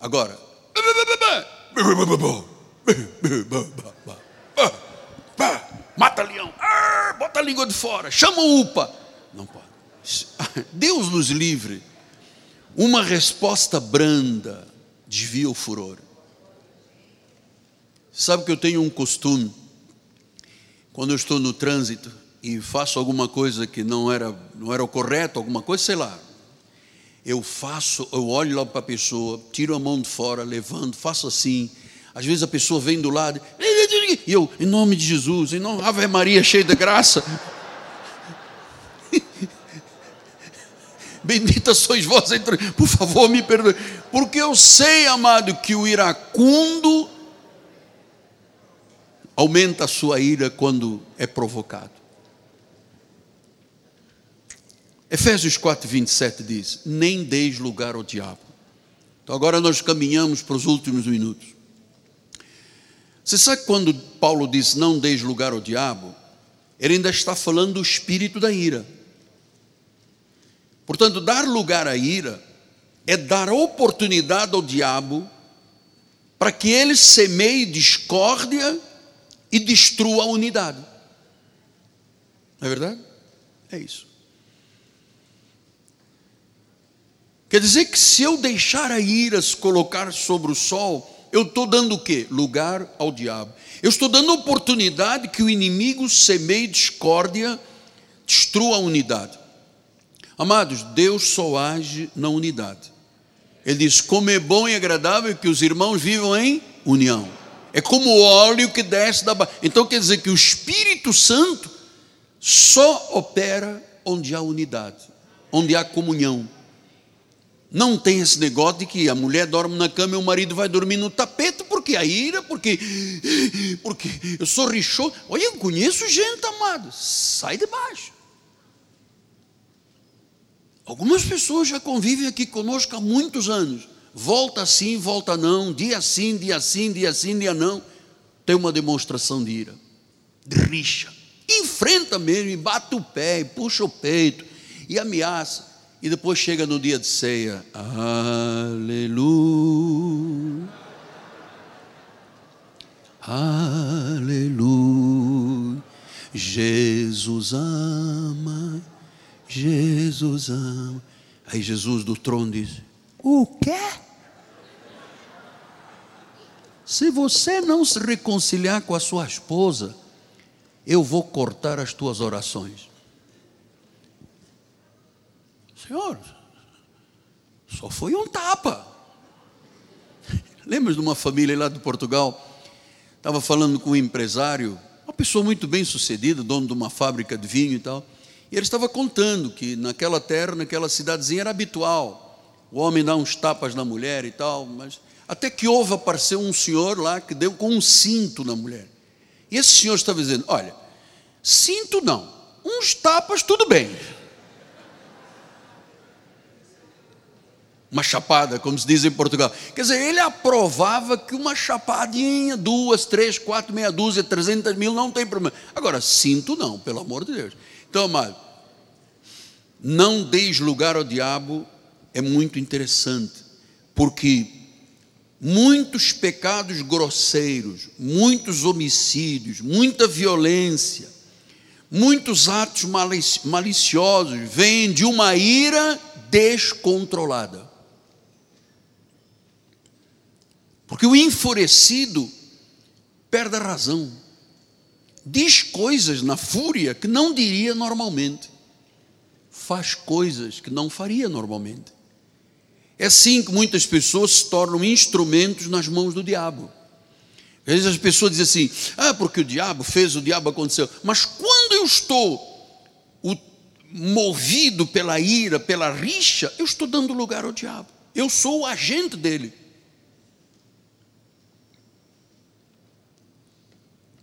Agora, mata leão, ah, bota a língua de fora, chama o UPA. Não pode. Deus nos livre. Uma resposta branda desvia o furor. Sabe que eu tenho um costume, quando eu estou no trânsito e faço alguma coisa que não era, não era o correto, alguma coisa, sei lá, eu faço, eu olho lá para a pessoa, tiro a mão de fora, levanto, faço assim. Às vezes a pessoa vem do lado, e eu, em nome de Jesus, em nome, Ave Maria cheia de graça. bendita sois vós entre... Por favor, me perdoe. Porque eu sei, amado, que o iracundo aumenta a sua ira quando é provocado. Efésios quatro, vinte e sete diz: nem deis lugar ao diabo. Então agora nós caminhamos para os últimos minutos. Você sabe quando Paulo diz não deis lugar ao diabo? Ele ainda está falando do espírito da ira. Portanto, dar lugar à ira é dar oportunidade ao diabo para que ele semeie discórdia e destrua a unidade. Não é verdade? É isso. Quer dizer que se eu deixar a ira se colocar sobre o sol, eu estou dando o quê? Lugar ao diabo. Eu estou dando oportunidade que o inimigo semeie discórdia, destrua a unidade. Amados, Deus só age na unidade. Ele diz: como é bom e agradável que os irmãos vivam em união. É como o óleo que desce da ba... Então quer dizer que o Espírito Santo só opera onde há unidade, onde há comunhão. Não tem esse negócio de que a mulher dorme na cama e o marido vai dormir no tapete, porque a ira, porque, porque eu sou rixoso. Olha, eu conheço gente, amado, sai de baixo. Algumas pessoas já convivem aqui conosco há muitos anos. Volta assim, volta não, dia sim, dia sim, dia sim, dia não. Tem uma demonstração de ira, de rixa. Enfrenta mesmo, e bate o pé, e puxa o peito, e ameaça. E depois chega no dia de ceia, aleluia, aleluia, Jesus ama, Jesus ama. Aí Jesus do trono diz: o quê? Se você não se reconciliar com a sua esposa, eu vou cortar as tuas orações. Senhor, só foi um tapa. Lembra de uma família lá de Portugal? Estava falando com um empresário, uma pessoa muito bem sucedida, dono de uma fábrica de vinho e tal. E ele estava contando que naquela terra, naquela cidadezinha, era habitual o homem dar uns tapas na mulher e tal. Mas até que houve, apareceu um senhor lá que deu com um cinto na mulher. E esse senhor estava dizendo: olha, cinto não, uns tapas tudo bem, uma chapada, como se diz em Portugal. Quer dizer, ele aprovava que uma chapadinha, duas, três, quatro, meia dúzia, trezentas mil, não tem problema. Agora, cinto não, pelo amor de Deus. Então, amado, não deis lugar ao diabo é muito interessante, porque muitos pecados grosseiros, muitos homicídios, muita violência, muitos atos maliciosos vêm de uma ira descontrolada. Porque o enfurecido perde a razão, diz coisas na fúria que não diria normalmente, faz coisas que não faria normalmente. É assim que muitas pessoas se tornam instrumentos nas mãos do diabo. Às vezes as pessoas dizem assim: ah, porque o diabo fez, o diabo aconteceu. Mas quando eu estou o, movido pela ira, pela rixa, eu estou dando lugar ao diabo, eu sou o agente dele.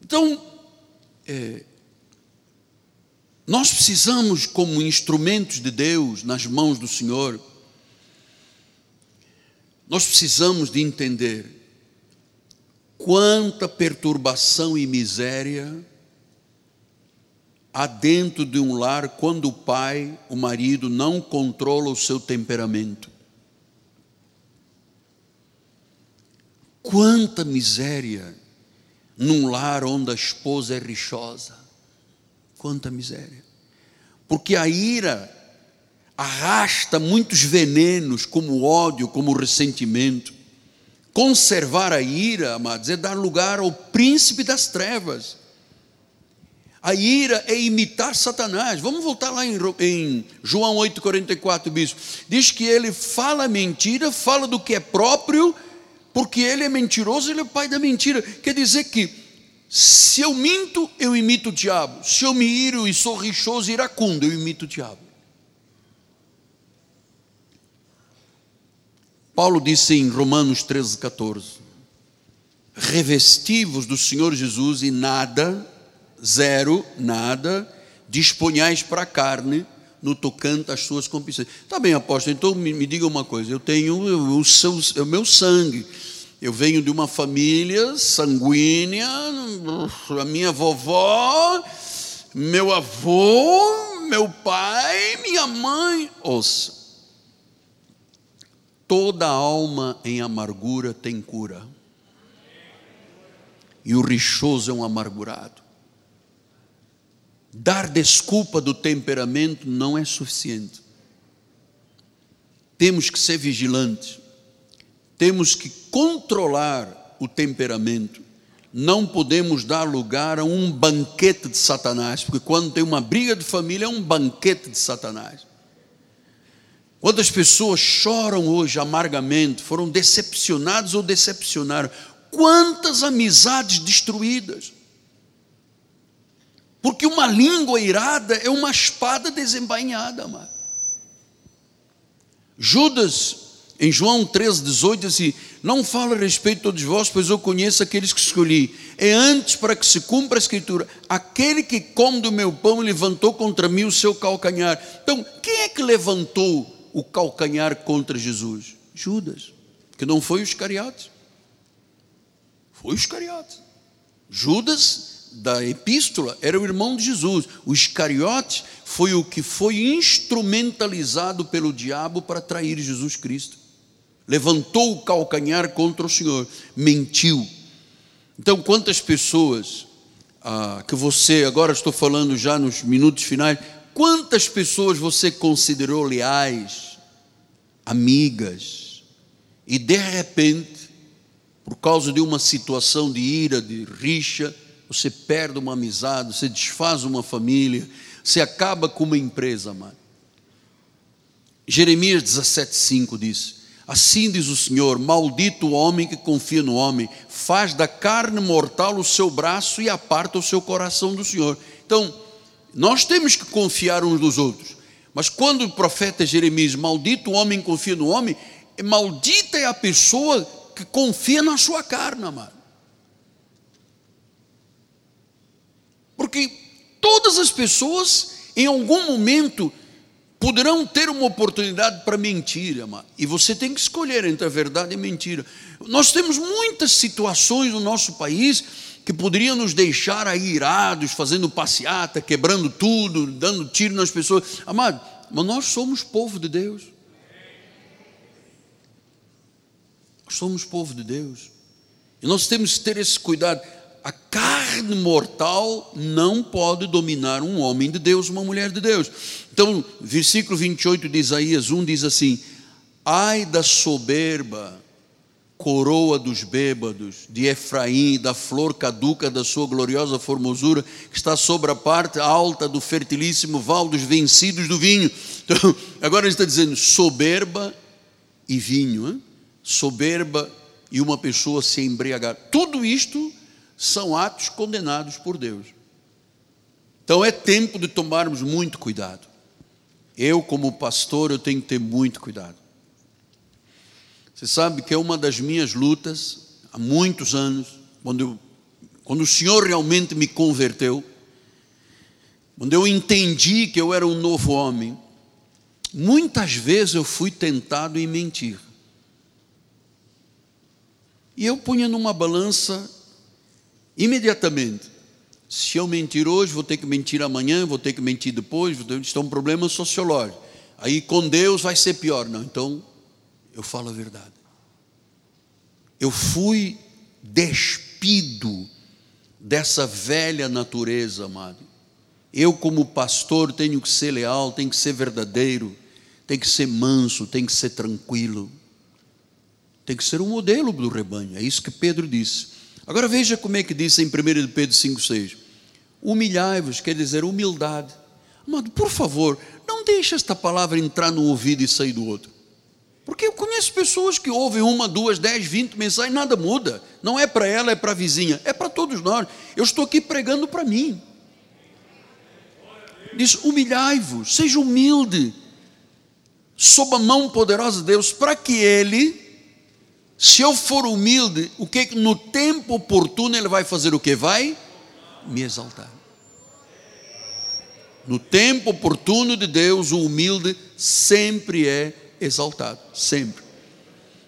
Então, é, nós precisamos, como instrumentos de Deus nas mãos do Senhor, nós precisamos de entender quanta perturbação e miséria há dentro de um lar quando o pai, o marido, não controla o seu temperamento. Quanta miséria num lar onde a esposa é rixosa, quanta miséria, porque a ira arrasta muitos venenos, como o ódio, como o ressentimento. Conservar a ira, amados, é dar lugar ao príncipe das trevas. A ira é imitar Satanás. Vamos voltar lá em, em João oito, quarenta e quatro, bispo, diz que ele fala mentira, fala do que é próprio, porque ele é mentiroso, ele é o pai da mentira. Quer dizer que se eu minto, eu imito o diabo. Se eu me iro e sou rixoso e iracundo, eu imito o diabo. Paulo disse em Romanos treze, catorze, revesti-vos do Senhor Jesus e nada, zero, nada, disponhais para a carne no tocante às suas concupiscências. Está bem, apóstolo, então me, me diga uma coisa, eu tenho o, o, o meu sangue, eu venho de uma família sanguínea, a minha vovó, meu avô, meu pai, minha mãe, ouça. Toda alma em amargura tem cura. E o rixoso é um amargurado. Dar desculpa do temperamento não é suficiente. Temos que ser vigilantes. Temos que controlar o temperamento. Não podemos dar lugar a um banquete de Satanás, porque quando tem uma briga de família é um banquete de Satanás. Quantas pessoas choram hoje amargamente, foram decepcionados ou decepcionaram. Quantas amizades destruídas. Porque uma língua irada é uma espada desembainhada, amado. Judas, em João treze, dezoito, disse, não falo a respeito de todos vós, pois eu conheço aqueles que escolhi. É antes para que se cumpra a escritura. Aquele que come do meu pão levantou contra mim o seu calcanhar. Então, quem é que levantou o calcanhar contra Jesus? Judas, que não foi o Iscariotes, foi o Iscariotes, Judas da epístola era o irmão de Jesus, o Iscariotes foi o que foi instrumentalizado pelo diabo para trair Jesus Cristo, levantou o calcanhar contra o Senhor, mentiu. Então quantas pessoas, ah, que você, agora estou falando já nos minutos finais, quantas pessoas você considerou leais, amigas, e de repente, por causa de uma situação de ira, de rixa, você perde uma amizade, você desfaz uma família, você acaba com uma empresa, mano. Jeremias dezessete, cinco diz, assim diz o Senhor, maldito o homem que confia no homem, faz da carne mortal o seu braço e aparta o seu coração do Senhor. Então, nós temos que confiar uns nos outros, mas quando o profeta Jeremias diz, maldito o homem que confia no homem, maldita é a pessoa que confia na sua carne, amado. Porque todas as pessoas, em algum momento, poderão ter uma oportunidade para mentir, amado. E você tem que escolher entre a verdade e a mentira. Nós temos muitas situações no nosso país que poderia nos deixar aí irados, fazendo passeata, quebrando tudo, dando tiro nas pessoas. Amado, mas nós somos povo de Deus. Nós somos povo de Deus. E nós temos que ter esse cuidado. A carne mortal não pode dominar um homem de Deus, uma mulher de Deus. Então, versículo vinte e oito de Isaías um diz assim, ai da soberba, coroa dos bêbados, de Efraim, da flor caduca da sua gloriosa formosura, que está sobre a parte alta do fertilíssimo val dos vencidos do vinho. Então, agora ele está dizendo soberba e vinho, hein? Soberba e uma pessoa se embriagar. Tudo isto são atos condenados por Deus. Então é tempo de tomarmos muito cuidado. Eu, como pastor, eu tenho que ter muito cuidado. Você sabe que é uma das minhas lutas, há muitos anos, quando, eu, quando o Senhor realmente me converteu, quando eu entendi que eu era um novo homem, muitas vezes eu fui tentado em mentir. E eu punha numa balança imediatamente, se eu mentir hoje, vou ter que mentir amanhã, vou ter que mentir depois, isso é um problema sociológico, aí com Deus vai ser pior, não, então... eu falo a verdade. Eu fui despido dessa velha natureza, amado. Eu, como pastor, tenho que ser leal, tenho que ser verdadeiro, tenho que ser manso, tenho que ser tranquilo. Tenho que ser um modelo do rebanho, é isso que Pedro disse. Agora veja como é que disse em primeira Pedro cinco, seis. Humilhai-vos, quer dizer humildade. Amado, por favor, não deixe esta palavra entrar num ouvido e sair do outro. Porque eu conheço pessoas que ouvem uma, duas, dez, vinte mensagens, nada muda. Não é para ela, é para a vizinha, é para todos nós. Eu estou aqui pregando para mim. Diz, humilhai-vos, seja humilde, sob a mão poderosa de Deus, para que Ele Se eu for humilde, o que no tempo oportuno ele vai fazer o que? Vai me exaltar. No tempo oportuno de Deus, o humilde sempre é exaltado, sempre.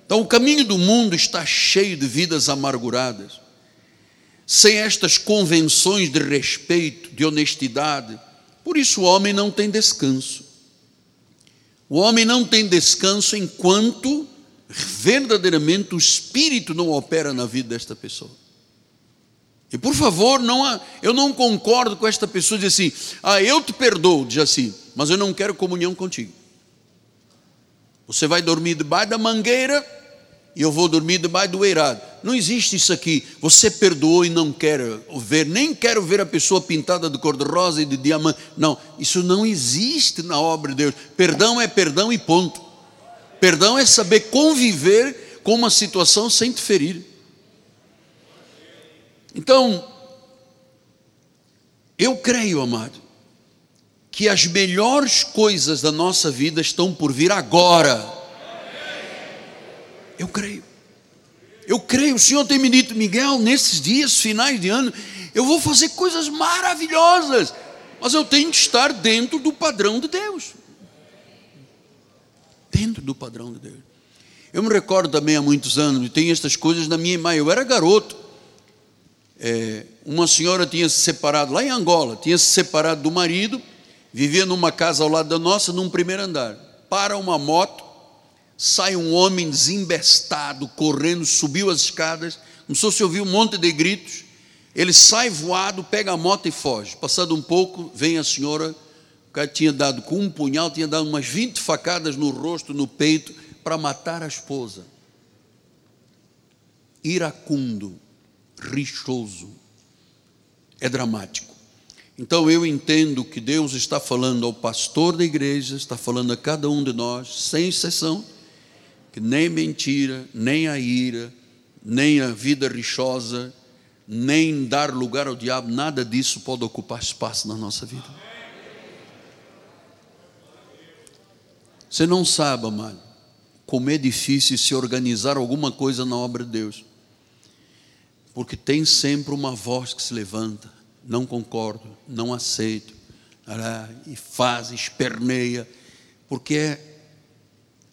Então o caminho do mundo está cheio de vidas amarguradas, sem estas convenções de respeito, de honestidade. Por isso o homem não tem descanso. O homem não tem descanso enquanto verdadeiramente o Espírito não opera na vida desta pessoa. E por favor, não, eu não concordo com esta pessoa dizer assim: ah, eu te perdoo, diz assim, mas eu não quero comunhão contigo. Você vai dormir debaixo da mangueira e eu vou dormir debaixo do eirado. Não existe isso aqui. Você perdoou e não quer ver, nem quero ver a pessoa pintada de cor-de-rosa e de diamante. Não, isso não existe na obra de Deus. Perdão é perdão e ponto. Perdão é saber conviver com uma situação sem te ferir. Então, eu creio, amado, que as melhores coisas da nossa vida estão por vir agora. Eu creio. Eu creio, o Senhor tem me dito: Miguel, nesses dias, finais de ano, eu vou fazer coisas maravilhosas, mas eu tenho que estar dentro do padrão de Deus. Dentro do padrão de Deus. Eu me recordo também há muitos anos, e tem estas coisas na minha imagem. Eu era garoto. É, uma senhora tinha se separado, lá em Angola, tinha se separado do marido, vivia numa casa ao lado da nossa, num primeiro andar. Para uma moto, sai um homem desembestado, correndo, subiu as escadas, começou a se ouvir um monte de gritos, ele sai voado, pega a moto e foge. Passado um pouco, vem a senhora. O cara tinha dado com um punhal, tinha dado umas vinte facadas no rosto, no peito, para matar a esposa. Iracundo, rixoso, é dramático. Então eu entendo que Deus está falando ao pastor da igreja, está falando a cada um de nós, sem exceção, que nem mentira, nem a ira, nem a vida rixosa, nem dar lugar ao diabo, nada disso pode ocupar espaço na nossa vida. Você não sabe, amado, como é difícil se organizar alguma coisa na obra de Deus, porque tem sempre uma voz que se levanta: não concordo, não aceito, e faz, esperneia, porque é,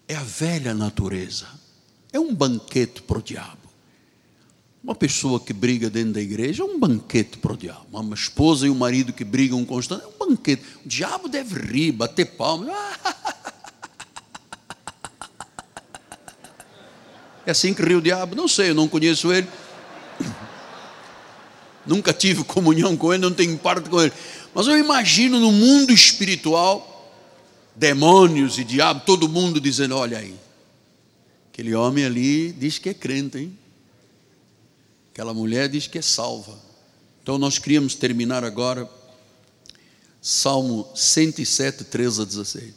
é a velha natureza, é um banquete para o diabo. Uma pessoa que briga dentro da igreja é um banquete para o diabo. Uma esposa e um marido que brigam constante é um banquete. O diabo deve rir, bater palma. É assim que ri o diabo? Não sei, eu não conheço ele. Nunca tive comunhão com ele, não tenho parte com ele. Mas eu imagino no mundo espiritual, demônios e diabo, todo mundo dizendo: olha aí, aquele homem ali diz que é crente, hein? Aquela mulher diz que é salva. Então nós queríamos terminar agora Salmo cento e sete, treze a dezesseis.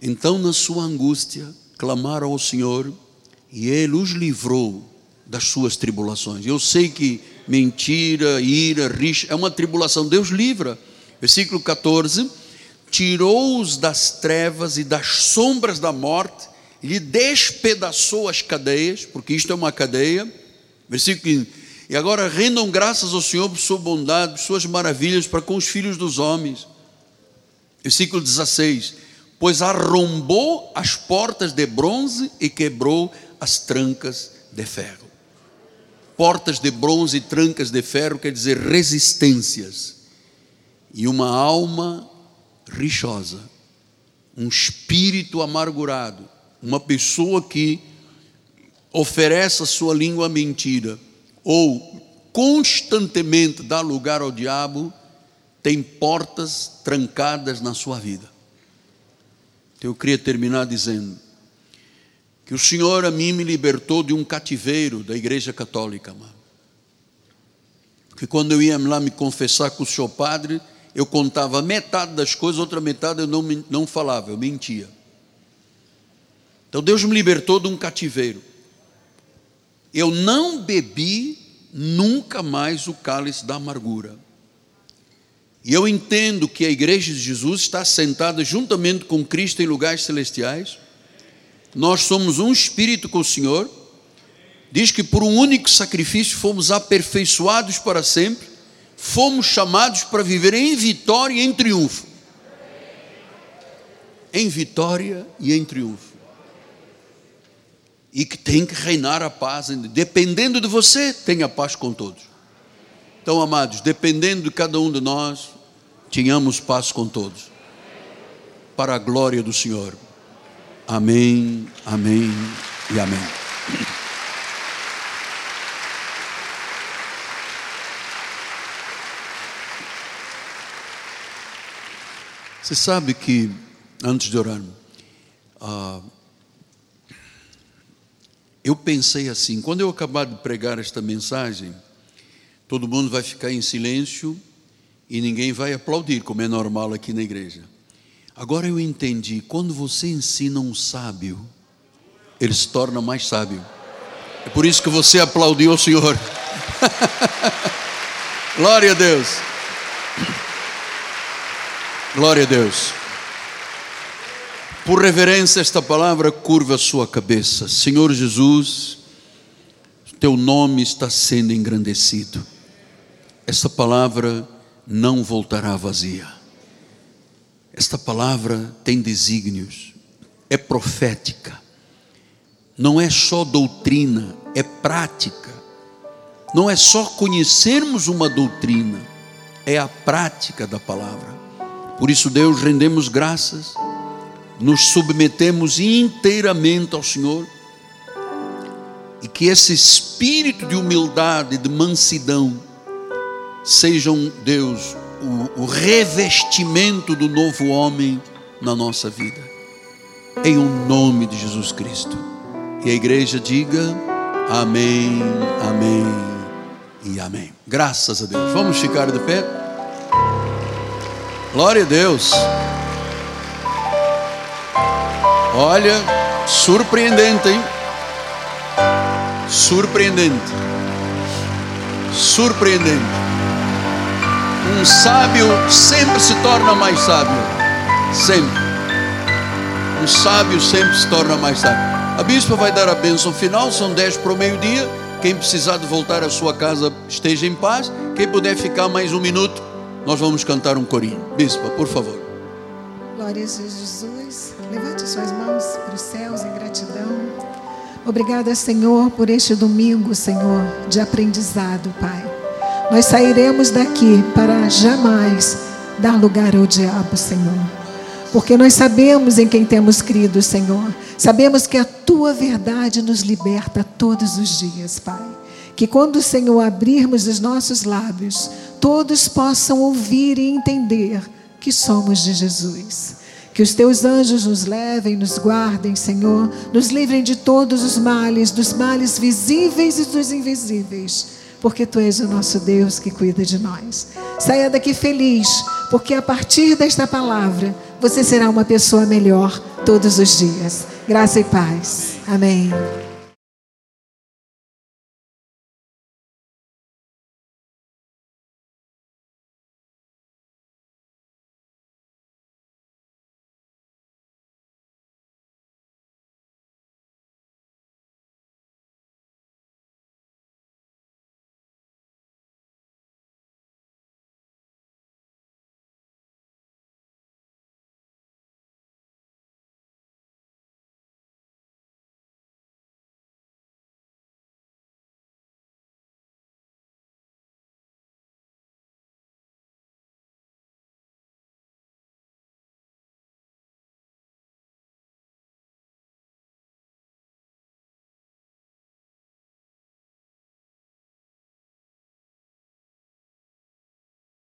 Então na sua angústia clamaram ao Senhor, e ele os livrou das suas tribulações. Eu sei que mentira, ira, rixa é uma tribulação, Deus livra. Versículo catorze: tirou-os das trevas e das sombras da morte, lhe despedaçou as cadeias, porque isto é uma cadeia. Versículo quinze: e agora rendam graças ao Senhor por sua bondade, por suas maravilhas para com os filhos dos homens. Versículo dezesseis: pois arrombou as portas de bronze e quebrou as trancas de ferro. Portas de bronze e trancas de ferro quer dizer resistências. E uma alma rixosa, um espírito amargurado, uma pessoa que oferece a sua língua à mentira ou constantemente dá lugar ao diabo, tem portas trancadas na sua vida. Então eu queria terminar dizendo que o Senhor a mim me libertou de um cativeiro da igreja católica, mano. Porque quando eu ia lá me confessar com o senhor padre, eu contava metade das coisas, outra metade eu não, não falava, eu mentia. Então Deus me libertou de um cativeiro. Eu não bebi nunca mais o cálice da amargura. E eu entendo que a igreja de Jesus está sentada juntamente com Cristo em lugares celestiais. Nós somos um espírito com o Senhor. diz que por um único sacrifício fomos aperfeiçoados para sempre, fomos chamados para viver em vitória e em triunfo. Em vitória e em triunfo. E que tem que reinar a paz, dependendo de você, tenha paz com todos. Então, amados, dependendo de cada um de nós, tenhamos paz com todos. Para a glória do Senhor. Amém, amém e amém. Você sabe que, antes de orar, ah, eu pensei assim, quando eu acabar de pregar esta mensagem, todo mundo vai ficar em silêncio e ninguém vai aplaudir, como é normal aqui na igreja. Agora eu entendi, quando você ensina um sábio, ele se torna mais sábio. É por isso que você aplaudiu o Senhor. Glória a Deus. Glória a Deus. Por reverência a esta palavra, curva a sua cabeça. Senhor Jesus, teu nome está sendo engrandecido. Esta palavra não voltará vazia. Esta palavra tem desígnios, é profética, não é só doutrina, é prática, não é só conhecermos uma doutrina, é a prática da palavra. Por isso, Deus, rendemos graças, nos submetemos inteiramente ao Senhor, e que esse espírito de humildade, de mansidão, sejam, Deus, O, o revestimento do novo homem na nossa vida, em um nome de Jesus Cristo. E a igreja diga amém, amém e amém. Graças a Deus. Vamos ficar de pé. Glória a Deus. Olha, surpreendente, hein? Surpreendente. Surpreendente. Um sábio sempre se torna mais sábio. Sempre. Um sábio sempre se torna mais sábio. A bispa vai dar a bênção final. São dez para o meio-dia. Quem precisar de voltar à sua casa, esteja em paz. Quem puder ficar mais um minuto, nós vamos cantar um corinho. Bispa, por favor. Glórias a Jesus. Levante suas mãos para os céus em gratidão. Obrigada, Senhor, por este domingo, Senhor, de aprendizado, Pai. Nós sairemos daqui para jamais dar lugar ao diabo, Senhor. Porque nós sabemos em quem temos crido, Senhor. Sabemos que a Tua verdade nos liberta todos os dias, Pai. Que quando, Senhor, abrirmos os nossos lábios, todos possam ouvir e entender que somos de Jesus. Que os Teus anjos nos levem, nos guardem, Senhor. Nos livrem de todos os males, dos males visíveis e dos invisíveis. Porque Tu és o nosso Deus que cuida de nós. Saia daqui feliz, porque a partir desta palavra, você será uma pessoa melhor todos os dias. Graça e paz. Amém.